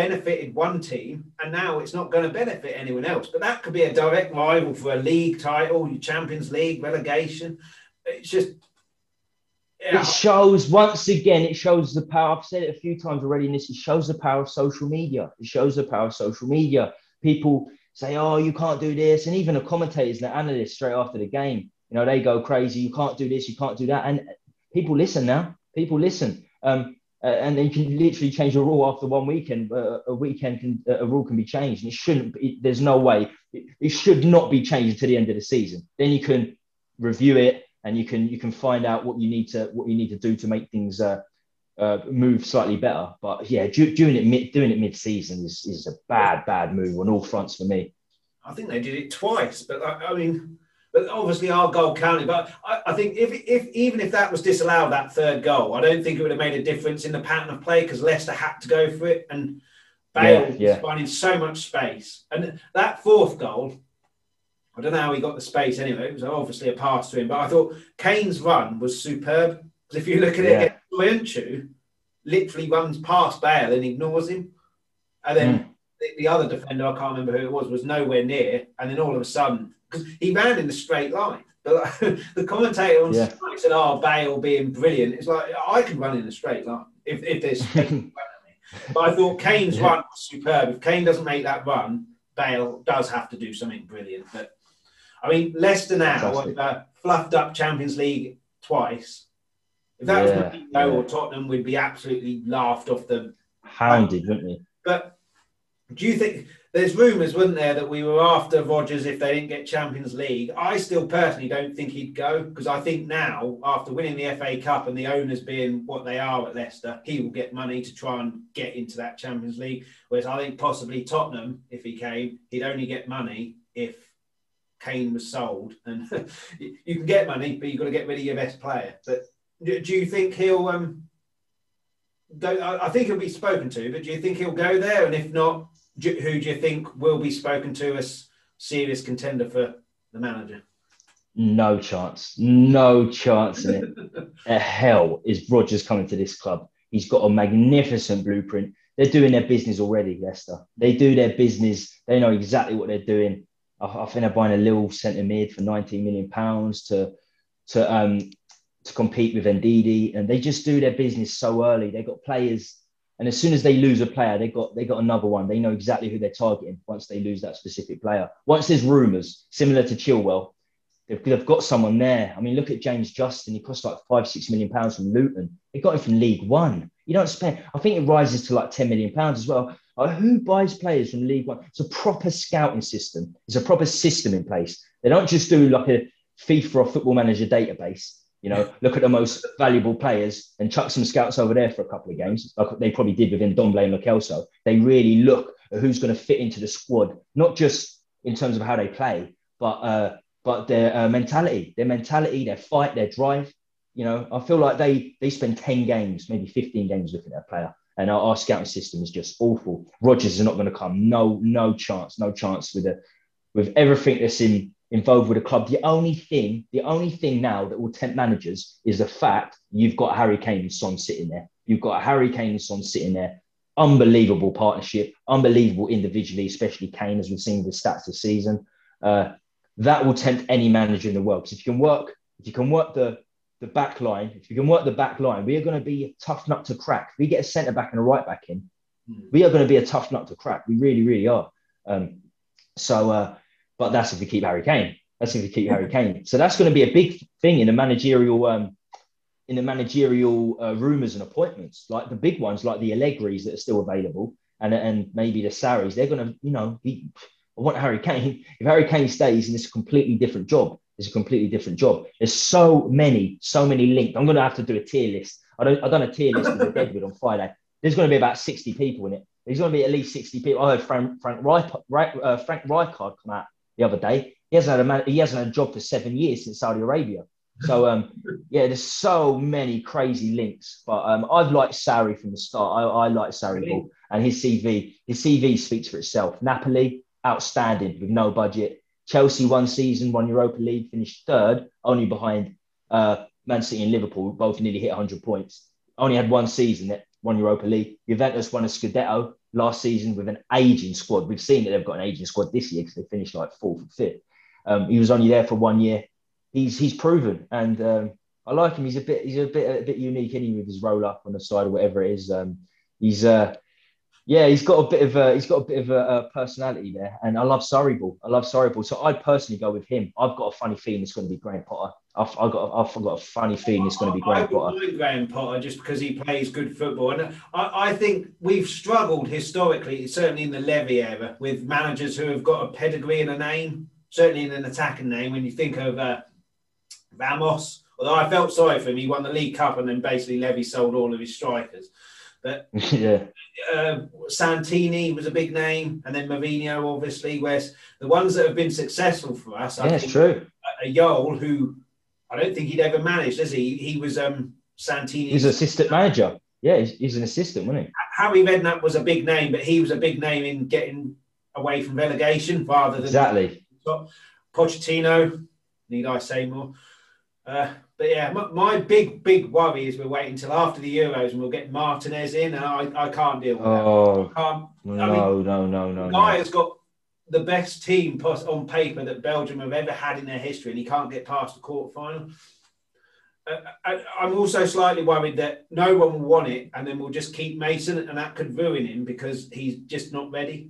benefited one team, and now it's not going to benefit anyone else. But that could be a direct rival for a league title, Champions League, relegation. It's just... Yeah. It shows, once again, it shows the power. I've said it a few times already in this. It shows the power of social media. It shows the power of social media. People say, oh, you can't do this. And even the commentators, the analysts, straight after the game, you know, they go crazy. You can't do this. You can't do that. And people listen now. People listen. Um, Uh, and then you can literally change a rule after one weekend. Uh, a weekend, can, uh, a rule can be changed, and it shouldn't. It, there's no way it, it should not be changed until the end of the season. Then you can review it, and you can you can find out what you need to what you need to do to make things uh, uh, move slightly better. But yeah, do, doing it mid, doing it mid season is is a bad bad move on all fronts for me. I think they did it twice, but I, I mean. But obviously our goal counted. But I, I think if if even if that was disallowed, that third goal, I don't think it would have made a difference in the pattern of play because Leicester had to go for it and Bale yeah, yeah. was finding so much space. And that fourth goal, I don't know how he got the space anyway. It was obviously a pass to him. But I thought Kane's run was superb. Because if you look at yeah. it, Soyuncu literally runs past Bale and ignores him. And then mm. the, the other defender, I can't remember who it was, was nowhere near. And then all of a sudden... Because he ran in the straight line. But like, the commentator on yeah. Sky said, oh, Bale being brilliant. It's like, I can run in a straight line if, if there's space in front of me. But I thought Kane's yeah. run was superb. If Kane doesn't make that run, Bale does have to do something brilliant. But, I mean, Leicester now have uh, fluffed up Champions League twice. If that yeah. was Mourinho yeah. or Tottenham, we'd be absolutely laughed off the... Hounded, wouldn't we? But do you think... There's rumours, wasn't there, that we were after Rodgers if they didn't get Champions League. I still personally don't think he'd go because I think now, after winning the F A Cup and the owners being what they are at Leicester, he will get money to try and get into that Champions League. Whereas I think possibly Tottenham, if he came, he'd only get money if Kane was sold. And you can get money, but you've got to get rid of your best player. But do you think he'll um, Don't, I, I think he'll be spoken to, but do you think he'll go there? And if not, do, who do you think will be spoken to as serious contender for the manager? No chance. No chance in it. The hell is Rodgers coming to this club? He's got a magnificent blueprint. They're doing their business already, Leicester. They do their business. They know exactly what they're doing. I, I think they're buying a little centre mid for nineteen million pounds to to um to compete with Ndidi, and they just do their business so early. They got players, and as soon as they lose a player, they got they got another one. They know exactly who they're targeting once they lose that specific player. Once there's rumours, similar to Chilwell, they've, they've got someone there. I mean, look at James Justin. He cost like five, six million pounds from Luton. They got him from League One. You don't spend. I think it rises to like ten million pounds as well. Like, who buys players from League One? It's a proper scouting system. It's a proper system in place. They don't just do like a FIFA or Football Manager database. You know, look at the most valuable players and chuck some scouts over there for a couple of games, like they probably did with Ndombele and Lo Celso. They really look at who's going to fit into the squad, not just in terms of how they play, but uh, but their uh, mentality, their mentality, their fight, their drive. You know, I feel like they they spend ten games, maybe fifteen games looking at a player, and our, our scouting system is just awful. Rodgers is not going to come. No, no chance, no chance with a with everything that's in. involved with a club. The only thing, the only thing now that will tempt managers is the fact you've got Harry Kane and Son sitting there. You've got Harry Kane and Son sitting there. Unbelievable partnership, unbelievable individually, especially Kane, as we've seen with the stats this season. Uh, that will tempt any manager in the world. Because if you can work, if you can work the the back line, if you can work the back line, we are going to be a tough nut to crack. If we get a centre back and a right back in, we are going to be a tough nut to crack. We really, really are. Um, so. Uh, But that's if we keep Harry Kane. That's if we keep Harry Kane. So that's going to be a big thing in the managerial, um, in the managerial uh, rumours and appointments, like the big ones, like the Allegri's that are still available, and and maybe the Sarri's. They're going to, you know, be, I want Harry Kane. If Harry Kane stays, and it's a completely different job. It's a completely different job. There's so many, so many linked. I'm going to have to do a tier list. I don't, I've done a tier list with Deadwood on Friday. There's going to be about sixty people in it. There's going to be at least sixty people. I heard Frank Frank Rijkaard, uh, Frank Rijkaard come out the other day. He hasn't had a man, he hasn't had a job for seven years since Saudi Arabia. So um, yeah, there's so many crazy links. But um, I've liked Sarri from the start. I, I like Sarri really? Ball, and his C V. His C V speaks for itself. Napoli, outstanding with no budget. Chelsea one season, won Europa League, finished third, only behind uh, Man City and Liverpool. Both nearly hit one hundred points. Only had one season that won Europa League. Juventus won a Scudetto last season with an aging squad. We've seen that they've got an aging squad this year because they finished like fourth and fifth. Um, he was only there for one year. He's he's proven, and um, I like him. He's a bit he's a bit a bit unique, isn't he, with his roll up on the side or whatever it is. Um, he's uh, yeah, he's got a bit of a, he's got a bit of a, a personality there, and I love Sarri ball. I love Sarri ball. So I'd personally go with him. I've got a funny feeling it's going to be Graham Potter. I've, I've got I've got a funny feeling it's going to be Graham I Potter. I like Graham Potter just because he plays good football, and I, I think we've struggled historically, certainly in the Levy era, with managers who have got a pedigree and a name, certainly in an attacking name. When you think of uh, Ramos, although I felt sorry for him, he won the League Cup and then basically Levy sold all of his strikers. But yeah. uh, Santini was a big name, and then Mourinho, obviously. Whereas the ones that have been successful for us, yeah, I think it's true. A, a Yol who. I don't think he'd ever managed, has he? He was um, Santini's... He's an assistant manager. Yeah, he's, he's an assistant, wasn't he? Harry Redknapp was a big name, but he was a big name in getting away from relegation rather than... Exactly. Pochettino, need I say more? Uh, but yeah, my, my big, big worry is we're waiting until after the Euros and we'll get Martinez in, and I, I can't deal with oh, that. I can't. No, I mean, no, no, no. Guy's got... the best team on paper that Belgium have ever had in their history, and he can't get past the quarterfinal. Uh, I, I'm also slightly worried that no one will want it, and then we'll just keep Mason, and that could ruin him because he's just not ready.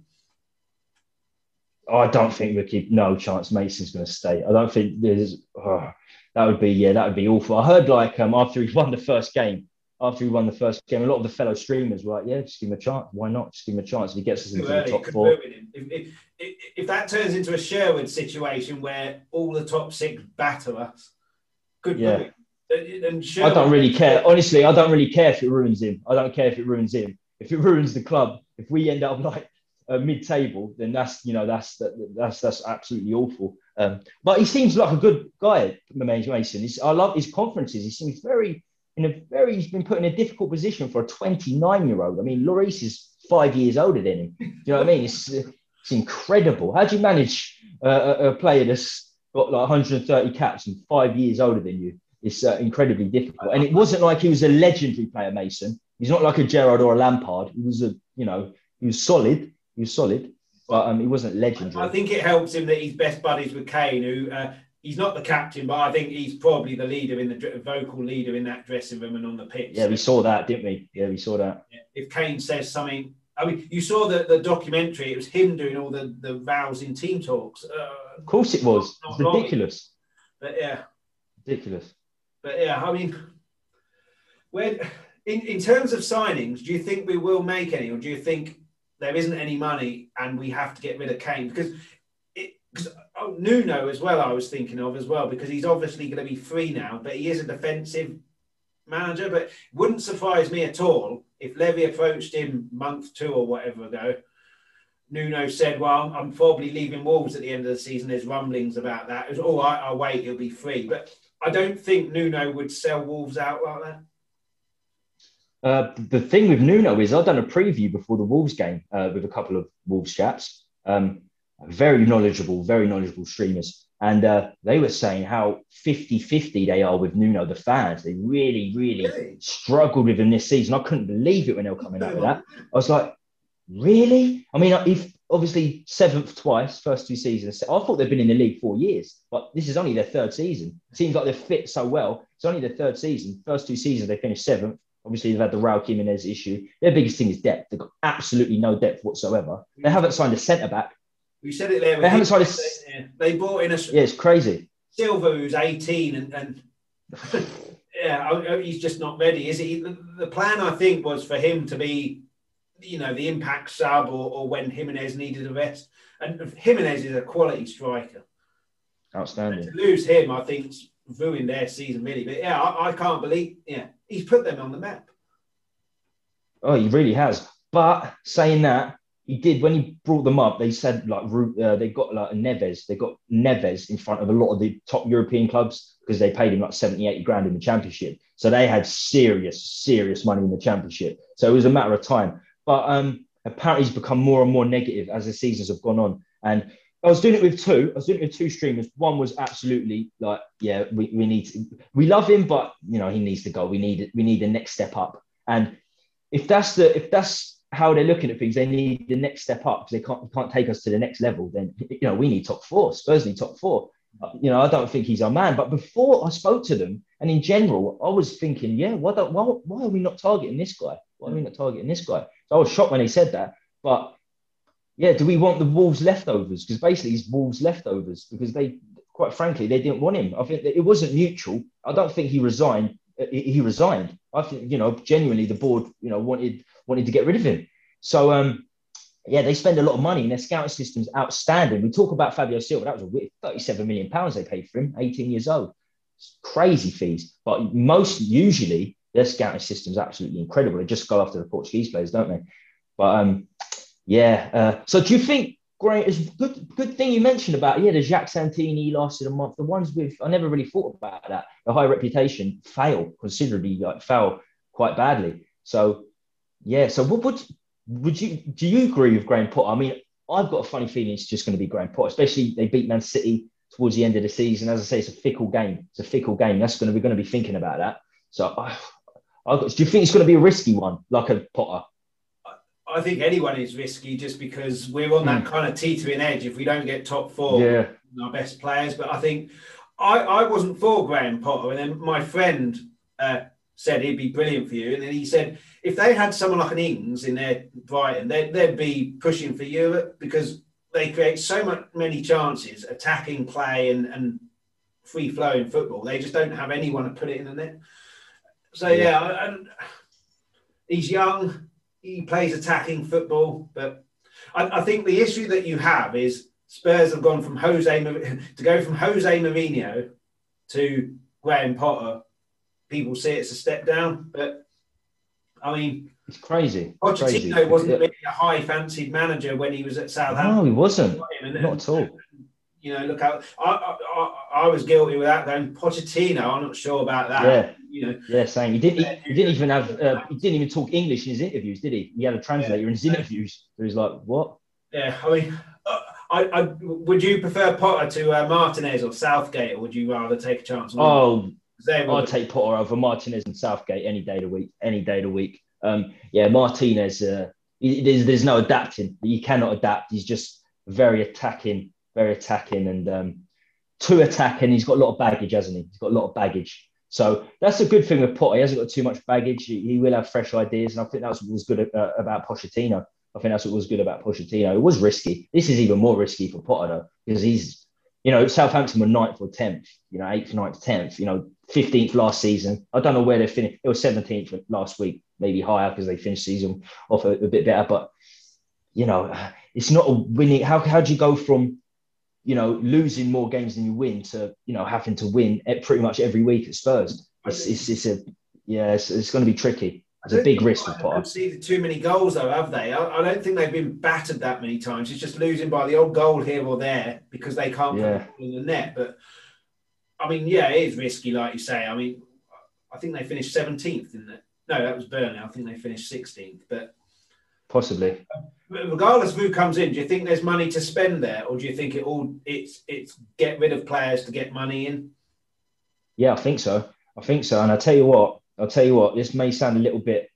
I don't think we keep no chance. Mason's going to stay. I don't think there's. Oh, that would be yeah, that would be awful. I heard like um, after he won the first game, after he won the first game, a lot of the fellow streamers were like, yeah, just give him a chance. Why not? Just give him a chance. If he gets us into the top four. If, if, if, if that turns into a Sherwood situation where all the top six battle us, good yeah. And Sherwood, I don't really care. Honestly, I don't really care if it ruins him. I don't care if it ruins him. If it ruins the club, if we end up like uh, mid-table, then that's, you know, that's that, that's that's absolutely awful. Um, but he seems like a good guy, Mason. He's, I love his conferences. He seems very... in a very, he's been put in a difficult position for a twenty-nine-year-old. I mean, Lloris is five years older than him. Do you know what I mean? It's, it's incredible. How do you manage uh, a player that's got like one hundred thirty caps and five years older than you? It's uh, incredibly difficult. And it wasn't like he was a legendary player, Mason. He's not like a Gerrard or a Lampard. He was a, you know, he was solid. He was solid, but um, he wasn't legendary. I think it helps him that he's best buddies with Kane, who uh, he's not the captain, but I think he's probably the leader in the vocal leader in that dressing room and on the pitch. Yeah, we saw that, didn't we? Yeah, we saw that. If Kane says something, I mean, you saw the, the documentary. It was him doing all the the rousing team talks. Uh, of course, it was. It's ridiculous. But yeah, ridiculous. But yeah, I mean, when. In, in terms of signings, do you think we will make any, or do you think there isn't any money and we have to get rid of Kane? Because it, because oh, Nuno as well, I was thinking of as well, because he's obviously going to be free now, but he is a defensive manager. But it wouldn't surprise me at all if Levy approached him month two or whatever ago. Nuno said, well, I'm probably leaving Wolves at the end of the season. There's rumblings about that. It was, all right, I'll wait, he'll be free. But I don't think Nuno would sell Wolves out like that. Uh, the thing with Nuno is I've done a preview before the Wolves game uh, with a couple of Wolves chaps, um, very knowledgeable, very knowledgeable streamers. And uh, they were saying how fifty-fifty they are with Nuno, the fans. They really, really, really struggled with him this season. I couldn't believe it when they were coming out with that. I was like, really? I mean, if obviously seventh twice, first two seasons. I thought they've been in the league four years, but this is only their third season. It seems like they fit so well. It's only their third season. First two seasons, they finished seventh. Obviously, they've had the Raul Jimenez issue. Their biggest thing is depth. They've got absolutely no depth whatsoever. They haven't signed a centre-back. You said it there. They haven't signed a... They brought in a... Yeah, it's crazy. Silva, who's eighteen, and... and yeah, he's just not ready, is he? The plan, I think, was for him to be, you know, the impact sub or, or when Jimenez needed a rest. And Jimenez is a quality striker. Outstanding. And to lose him, I think, ruined their season, really. But, yeah, I, I can't believe... Yeah. He's put them on the map. Oh, he really has. But saying that, he did, when he brought them up, they said, like, uh, they got, like, Neves. They got Neves in front of a lot of the top European clubs because they paid him, like, seventy, eighty grand in the Championship. So they had serious, serious money in the Championship. So it was a matter of time. But um, apparently he's become more and more negative as the seasons have gone on. And I was doing it with two. I was doing it with two streamers. One was absolutely like, yeah, we, we need to, we love him, but you know, he needs to go. We need we need the next step up. And if that's the if that's how they're looking at things, they need the next step up because they can't can't take us to the next level. Then you know, we need top four. Spurs need top four. You know, I don't think he's our man. But before I spoke to them, and in general, I was thinking, yeah, why don't, why why are we not targeting this guy? Why are we not targeting this guy? So I was shocked when they said that, but. Yeah, do we want the Wolves leftovers? Because basically he's Wolves leftovers because they, quite frankly, they didn't want him. I think that it wasn't mutual. I don't think he resigned. He resigned. I think, you know, genuinely the board, you know, wanted wanted to get rid of him. So, um, yeah, they spend a lot of money and their scouting system's outstanding. We talk about Fabio Silva. That was a weird thirty-seven million pounds they paid for him, eighteen years old. It's crazy fees. But most, usually, their scouting system's absolutely incredible. They just go after the Portuguese players, don't they? But... um. Yeah. Uh, so do you think, great, it's good, good thing you mentioned about, yeah, the Jacques Santini lasted a month. The ones with, I never really thought about that. The high reputation fail considerably, like fail quite badly. So, yeah. So what would, would you, do you agree with Graham Potter? I mean, I've got a funny feeling it's just going to be Graham Potter, especially they beat Man City towards the end of the season. As I say, it's a fickle game. It's a fickle game. That's going to, we're going to be thinking about that. So I, I do you think it's going to be a risky one, like a Potter? I think anyone is risky just because we're on that kind of teetering edge. If we don't get top four, yeah. Our best players. But I think I, I wasn't for Graham Potter. And then my friend uh, said he'd be brilliant for you. And then he said, if they had someone like an Ings in their Brighton, they'd, they'd be pushing for Europe because they create so much, many chances, attacking play and, and free-flowing football. They just don't have anyone to put it in the net. So, yeah, yeah and he's young. He plays attacking football, but I, I think the issue that you have is Spurs have gone from Jose to go from Jose Mourinho to Graham Potter. People see it's a step down, but I mean, it's crazy. Pochettino crazy. wasn't really a high fancied manager when he was at Southampton. No, he wasn't. And, not at all. You know, look out. I, I I was guilty with that. Going Pochettino, I'm not sure about that. Yeah. you know. Yeah, saying he didn't. He, he didn't even have. Uh, he didn't even talk English in his interviews, did he? He had a translator yeah. in his interviews. So he's like, what? Yeah, I mean, uh, I, I would you prefer Potter to uh, Martinez or Southgate, or would you rather take a chance on? Oh, I'd take Potter over Martinez and Southgate any day of the week. Any day of the week. Um, yeah, Martinez. Uh, he, there's there's no adapting. You cannot adapt. He's just very attacking, very attacking, and um, too attacking. He's got a lot of baggage, hasn't he? He's got a lot of baggage. So that's a good thing with Potter. He hasn't got too much baggage. He, he will have fresh ideas, and I think that's what was good uh, about Pochettino. I think that's what was good about Pochettino. It was risky. This is even more risky for Potter, though, because he's, you know, Southampton were ninth or tenth, you know, eighth, ninth, tenth, you know, fifteenth last season. I don't know where they finished. They were seventeenth last week, maybe higher because they finished season off a, a bit better. But, you know, it's not a winning. How, how do you go from, you know, losing more games than you win to, you know, having to win at pretty much every week at Spurs? It's, it's, it's a, yeah, it's, it's going to be tricky. It's a big risk for Potter. I don't see too many goals, though, have they? I, I don't think they've been battered that many times. It's just losing by the odd goal here or there because they can't yeah. put in the net. But, I mean, yeah, it is risky, like you say. I mean, I think they finished seventeenth, didn't they? No, that was Burnley. I think they finished sixteenth. But possibly. Regardless of who comes in, do you think there's money to spend there? Or do you think it all it's it's get rid of players to get money in? Yeah, I think so. I think so. And I tell you what, I'll tell you what, this may sound a little bit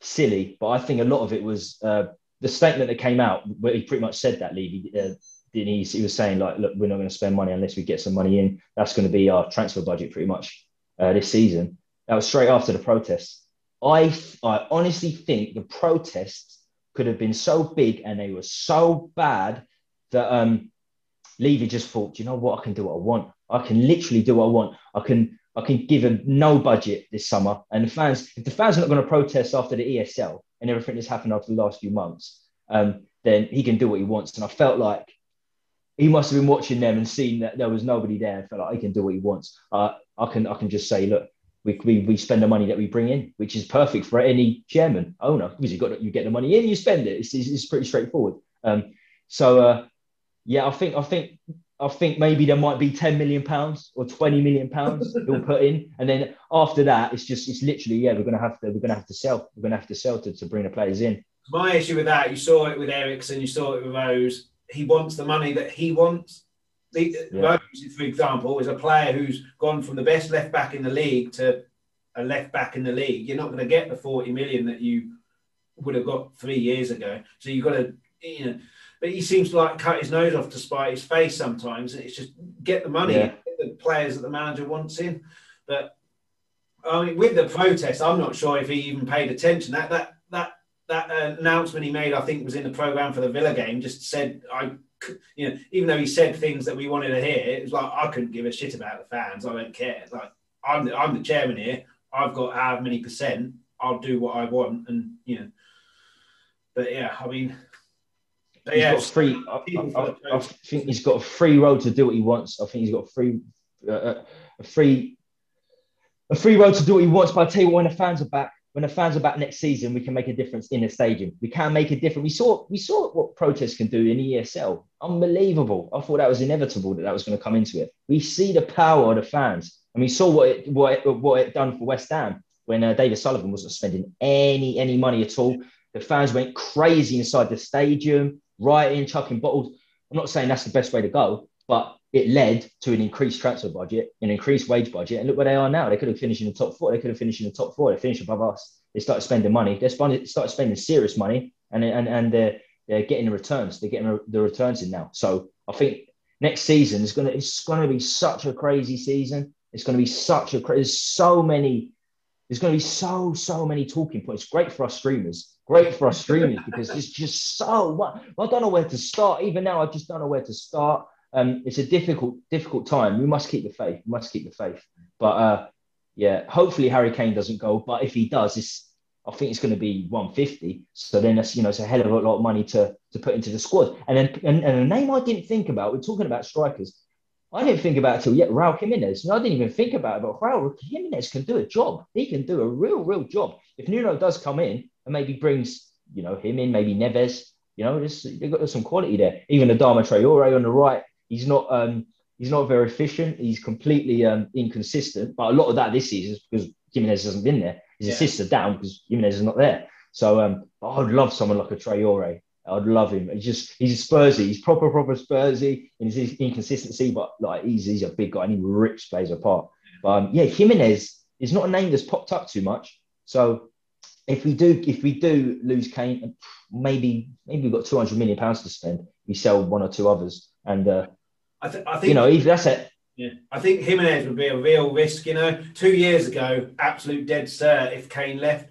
silly, but I think a lot of it was uh, the statement that came out, where he pretty much said that, Levy, uh, didn't he? He was saying, like, look, we're not going to spend money unless we get some money in. That's going to be our transfer budget pretty much uh, this season. That was straight after the protests. I, I honestly think the protests could have been so big and they were so bad that um, Levy just thought, you know what, I can do what I want. I can literally do what I want. I can... I can give them no budget this summer. And the fans, if the fans are not going to protest after the E S L and everything that's happened over the last few months, um, then he can do what he wants. And I felt like he must have been watching them and seen that there was nobody there and felt like he can do what he wants. Uh, I can I can just say, look, we, we we spend the money that we bring in, which is perfect for any chairman, owner, because you got you get the money in, you spend it. It's, it's, it's pretty straightforward. Um, so, uh, yeah, I think I think... I think maybe there might be ten million pounds or twenty million pounds he'll put in, and then after that, it's just it's literally yeah, we're gonna have to we're gonna have to sell, we're gonna have to sell to, to bring the players in. My issue with that, you saw it with Eriksen, you saw it with Rose. He wants the money that he wants. The, yeah. Rose, for example, is a player who's gone from the best left back in the league to a left back in the league. You're not going to get the forty million that you would have got three years ago. So you've got to, you know. But he seems to like cut his nose off to spite his face sometimes. It's just get the money, yeah. get the players that the manager wants in. But I mean, with the protest, I'm not sure if he even paid attention. That that that that announcement he made, I think, was in the programme for the Villa game. Just said, I, you know, even though he said things that we wanted to hear, it was like I couldn't give a shit about the fans. I don't care. It's like I'm the, I'm the chairman here. I've got how many percent. I'll do what I want, and you know. But yeah, I mean. He's yeah, got free. I, I, I, I think he's got a free road to do what he wants. I think he's got free, uh, a free, a free road to do what he wants. But I tell you what, when the fans are back, when the fans are back next season, we can make a difference in the stadium. We can make a difference. We saw, we saw what protests can do in the E S L. Unbelievable. I thought that was inevitable that that was going to come into it. We see the power of the fans, and we saw what it, what it, what it done for West Ham when uh, David Sullivan wasn't spending any any money at all. The fans went crazy inside the stadium. Rioting, chucking bottles. I'm not saying that's the best way to go, but it led to an increased transfer budget, an increased wage budget. And look where they are now. They could have finished in the top four. They could have finished in the top four. They finished above us. They started spending money. They started spending serious money, and and, and they're, they're getting the returns. They're getting the returns in now. So I think next season is going to it's going to be such a crazy season. It's going to be such a crazy. There's so many. There's going to be so, so many talking points. Great for us streamers. Great for us streamers because it's just so – I don't know where to start. Even now, I just don't know where to start. Um, it's a difficult, difficult time. We must keep the faith. We must keep the faith. But, uh, yeah, hopefully Harry Kane doesn't go. But if he does, it's, I think it's going to be one fifty. So then, that's, you know, it's a hell of a lot of money to, to put into the squad. And then and, and a name I didn't think about, we're talking about strikers. I didn't think about it till yet. Raul Jimenez. No, I didn't even think about it, but Raul Jimenez can do a job. He can do a real, real job. If Nuno does come in and maybe brings, you know, him in, maybe Neves, you know, they've got some quality there. Even Adama Traore on the right. He's not, um, He's not very efficient. He's completely um, inconsistent. But a lot of that this season is because Jimenez hasn't been there. His yeah. assists are down because Jimenez is not there. So um, I'd love someone like a Traore. I'd love him. He's just he's Spursy. He's proper, proper Spursy in his inconsistency. But like he's he's a big guy and he rips plays apart. But um, yeah, Jimenez is not a name that's popped up too much. So if we do if we do lose Kane, maybe maybe we've got two hundred million pounds to spend. We sell one or two others and. Uh, I, th- I think you know if that's it. Yeah, I think Jimenez would be a real risk. You know, two years ago, absolute dead cert if Kane left,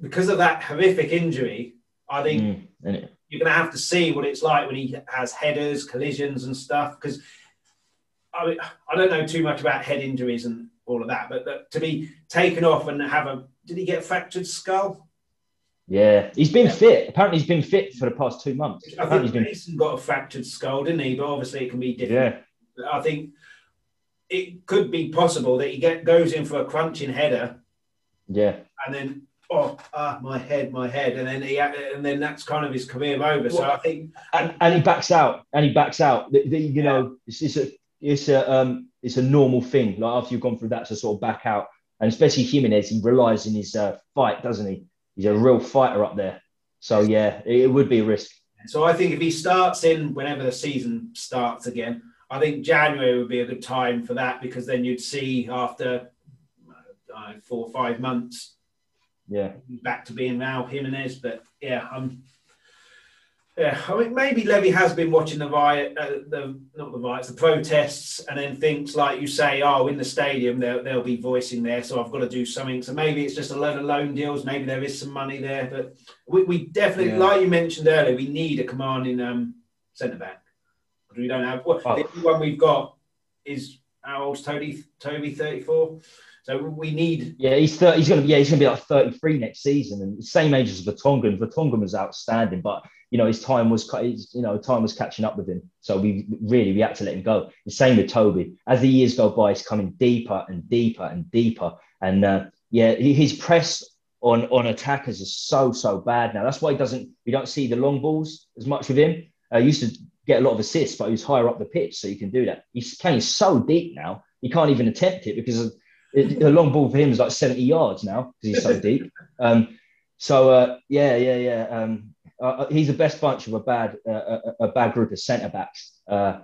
because of that horrific injury. I think mm, you're going to have to see what it's like when he has headers, collisions, and stuff. Because I mean, I don't know too much about head injuries and all of that, but, but to be taken off and have a did he get a fractured skull? Yeah, he's been yeah. fit. Apparently, he's been fit for the past two months. I Apparently think Mason been... got a fractured skull, didn't he? But obviously, it can be different. Yeah. I think it could be possible that he get, goes in for a crunching header. Yeah. And then, oh, ah, my head, my head. And then he, and then that's kind of his career over. Well, so I think... And, and he backs out. And he backs out. The, the, you yeah. know, it's, it's, a, it's, a, um, it's a normal thing. Like after you've gone through that to sort of back out. And especially Jimenez, he relies in his uh, fight, doesn't he? He's a real fighter up there. So, yeah, it would be a risk. So I think if he starts in whenever the season starts again, I think January would be a good time for that because then you'd see after uh, four or five months, yeah, back to being now Jimenez. But, yeah, um, yeah, I mean, maybe Levy has been watching the riot, uh, the, not the riots, the protests, and then thinks, like you say, oh, in the stadium, they'll, they'll be voicing there, so I've got to do something. So maybe it's just a load of loan deals. Maybe there is some money there. But we, we definitely, yeah. like you mentioned earlier, we need a commanding um, centre-back. We don't have well, oh. The one we've got is our old Toby, Toby thirty-four. So we need... Yeah, he's thirty, he's going to yeah, he's going to be like thirty-three next season. And same age as Vertonghen. Vertonghen was outstanding, but... You know, his time was, you know, time was catching up with him. So we really, we had to let him go. The same with Toby. As the years go by, he's coming deeper and deeper and deeper. And uh, yeah, his press on, on attackers is so, so bad now. That's why he doesn't, we don't see the long balls as much with him. Uh, he used to get a lot of assists, but he was higher up the pitch, so you can do that. He's playing so deep now, he can't even attempt it because the long ball for him is like seventy yards now because he's so deep. Um, so uh, yeah, yeah, yeah. Um, Uh, he's the best bunch of a bad uh, a, a bad group of centre-backs. Uh,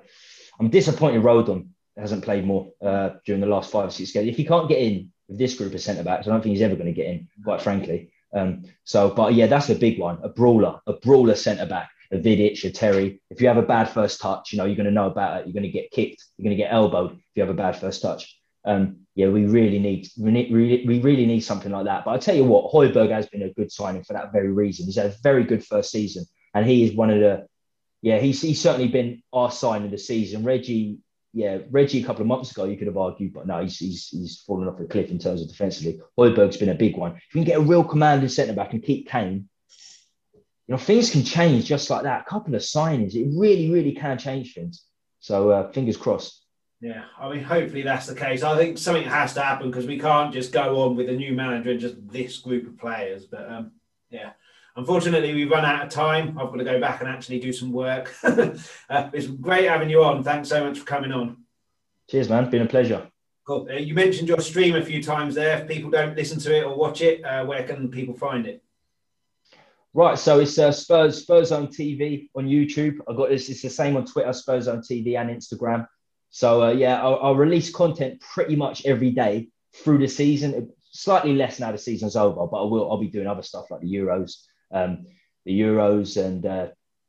I'm disappointed Rodon hasn't played more uh, during the last five or six games. If he can't get in with this group of centre-backs, I don't think he's ever going to get in, quite frankly. Um, so, but yeah, that's a big one. A brawler, a brawler centre-back, a Vidic, a Terry. If you have a bad first touch, you know, you're going to know about it. You're going to get kicked. You're going to get elbowed if you have a bad first touch. Um, yeah, we really need we, need we really need something like that. But I tell you what, Højbjerg has been a good signing for that very reason. He's had a very good first season, and he is one of the yeah he's he's certainly been our sign of the season. Reggie yeah Reggie a couple of months ago you could have argued, but no, he's he's he's fallen off a cliff in terms of defensively. Højbjerg's been a big one. If we can get a real commanding centre back and keep Kane, you know, things can change just like that. A couple of signings, it really really can change things. So uh, fingers crossed. Yeah, I mean, hopefully that's the case. I think something has to happen because we can't just go on with a new manager and just this group of players. But, um, yeah, unfortunately, we've run out of time. I've got to go back and actually do some work. uh, it's great having you on. Thanks so much for coming on. Cheers, man. Been a pleasure. Cool. Uh, you mentioned your stream a few times there. If people don't listen to it or watch it, uh, where can people find it? Right, so it's uh, Spurs, Spurs Zone T V on YouTube. I've got this. It's the same on Twitter, Spurs Zone T V and Instagram. So, uh, yeah, I'll, I'll release content pretty much every day through the season. Slightly less now the season's over, but I will, I'll be doing other stuff like the Euros. Um, the Euros and, uh,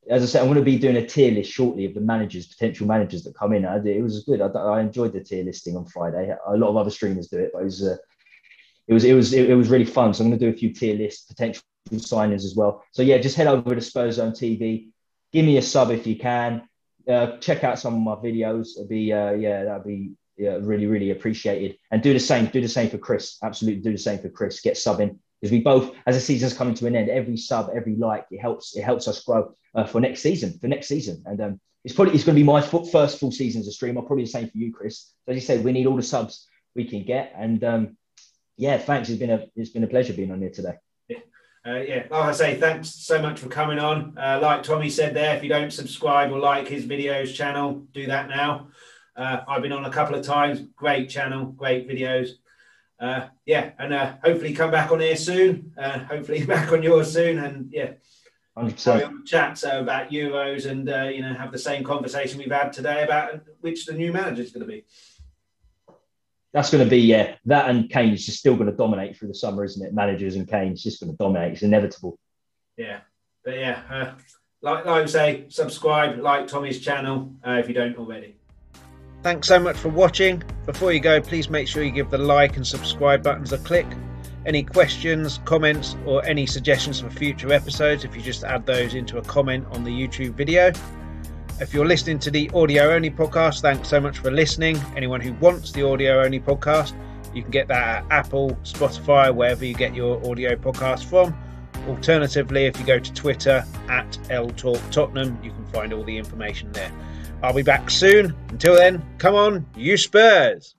as I said, I'm going to be doing a tier list shortly of the managers, potential managers that come in. I did, it was good. I, I enjoyed the tier listing on Friday. A lot of other streamers do it, but it was, uh, it, was, it, was, it, it was really fun. So I'm going to do a few tier lists, potential signings as well. So, yeah, just head over to Spurs Zone T V. Give me a sub if you can. Uh, check out some of my videos. It'd be uh, yeah, that'd be yeah, really really appreciated. And do the same, do the same for Chris. Absolutely, do the same for Chris. Get subbing because we both, as the season's coming to an end, every sub, every like, it helps. It helps us grow uh, for next season. For next season, and um, it's probably it's going to be my first full season as a streamer. Probably the same for you, Chris. So as you said, we need all the subs we can get. And um, yeah, thanks. It's been a it's been a pleasure being on here today. Uh, yeah, like I say, thanks so much for coming on. Uh, like Tommy said there, if you don't subscribe or like his videos channel, do that now. Uh, I've been on a couple of times. Great channel, great videos. Uh, yeah, and uh, hopefully come back on here soon. Uh, hopefully back on yours soon. And yeah, one hundred percent chat so about Euros and uh, you know, have the same conversation we've had today about which the new manager is going to be. That's going to be, yeah, that and Kane is just still going to dominate through the summer, isn't it? Managers and Kane is just going to dominate. It's inevitable. Yeah, but yeah, uh, like, like I say, subscribe, like Tommy's channel uh, if you don't already. Thanks so much for watching. Before you go, please make sure you give the like and subscribe buttons a click. Any questions, comments, or any suggestions for future episodes, if you just add those into a comment on the YouTube video. If you're listening to the audio only podcast, thanks so much for listening. Anyone who wants the audio only podcast, you can get that at Apple, Spotify, wherever you get your audio podcast from. Alternatively, if you go to Twitter at L Talk Tottenham, you can find all the information there. I'll be back soon. Until then, come on, you Spurs!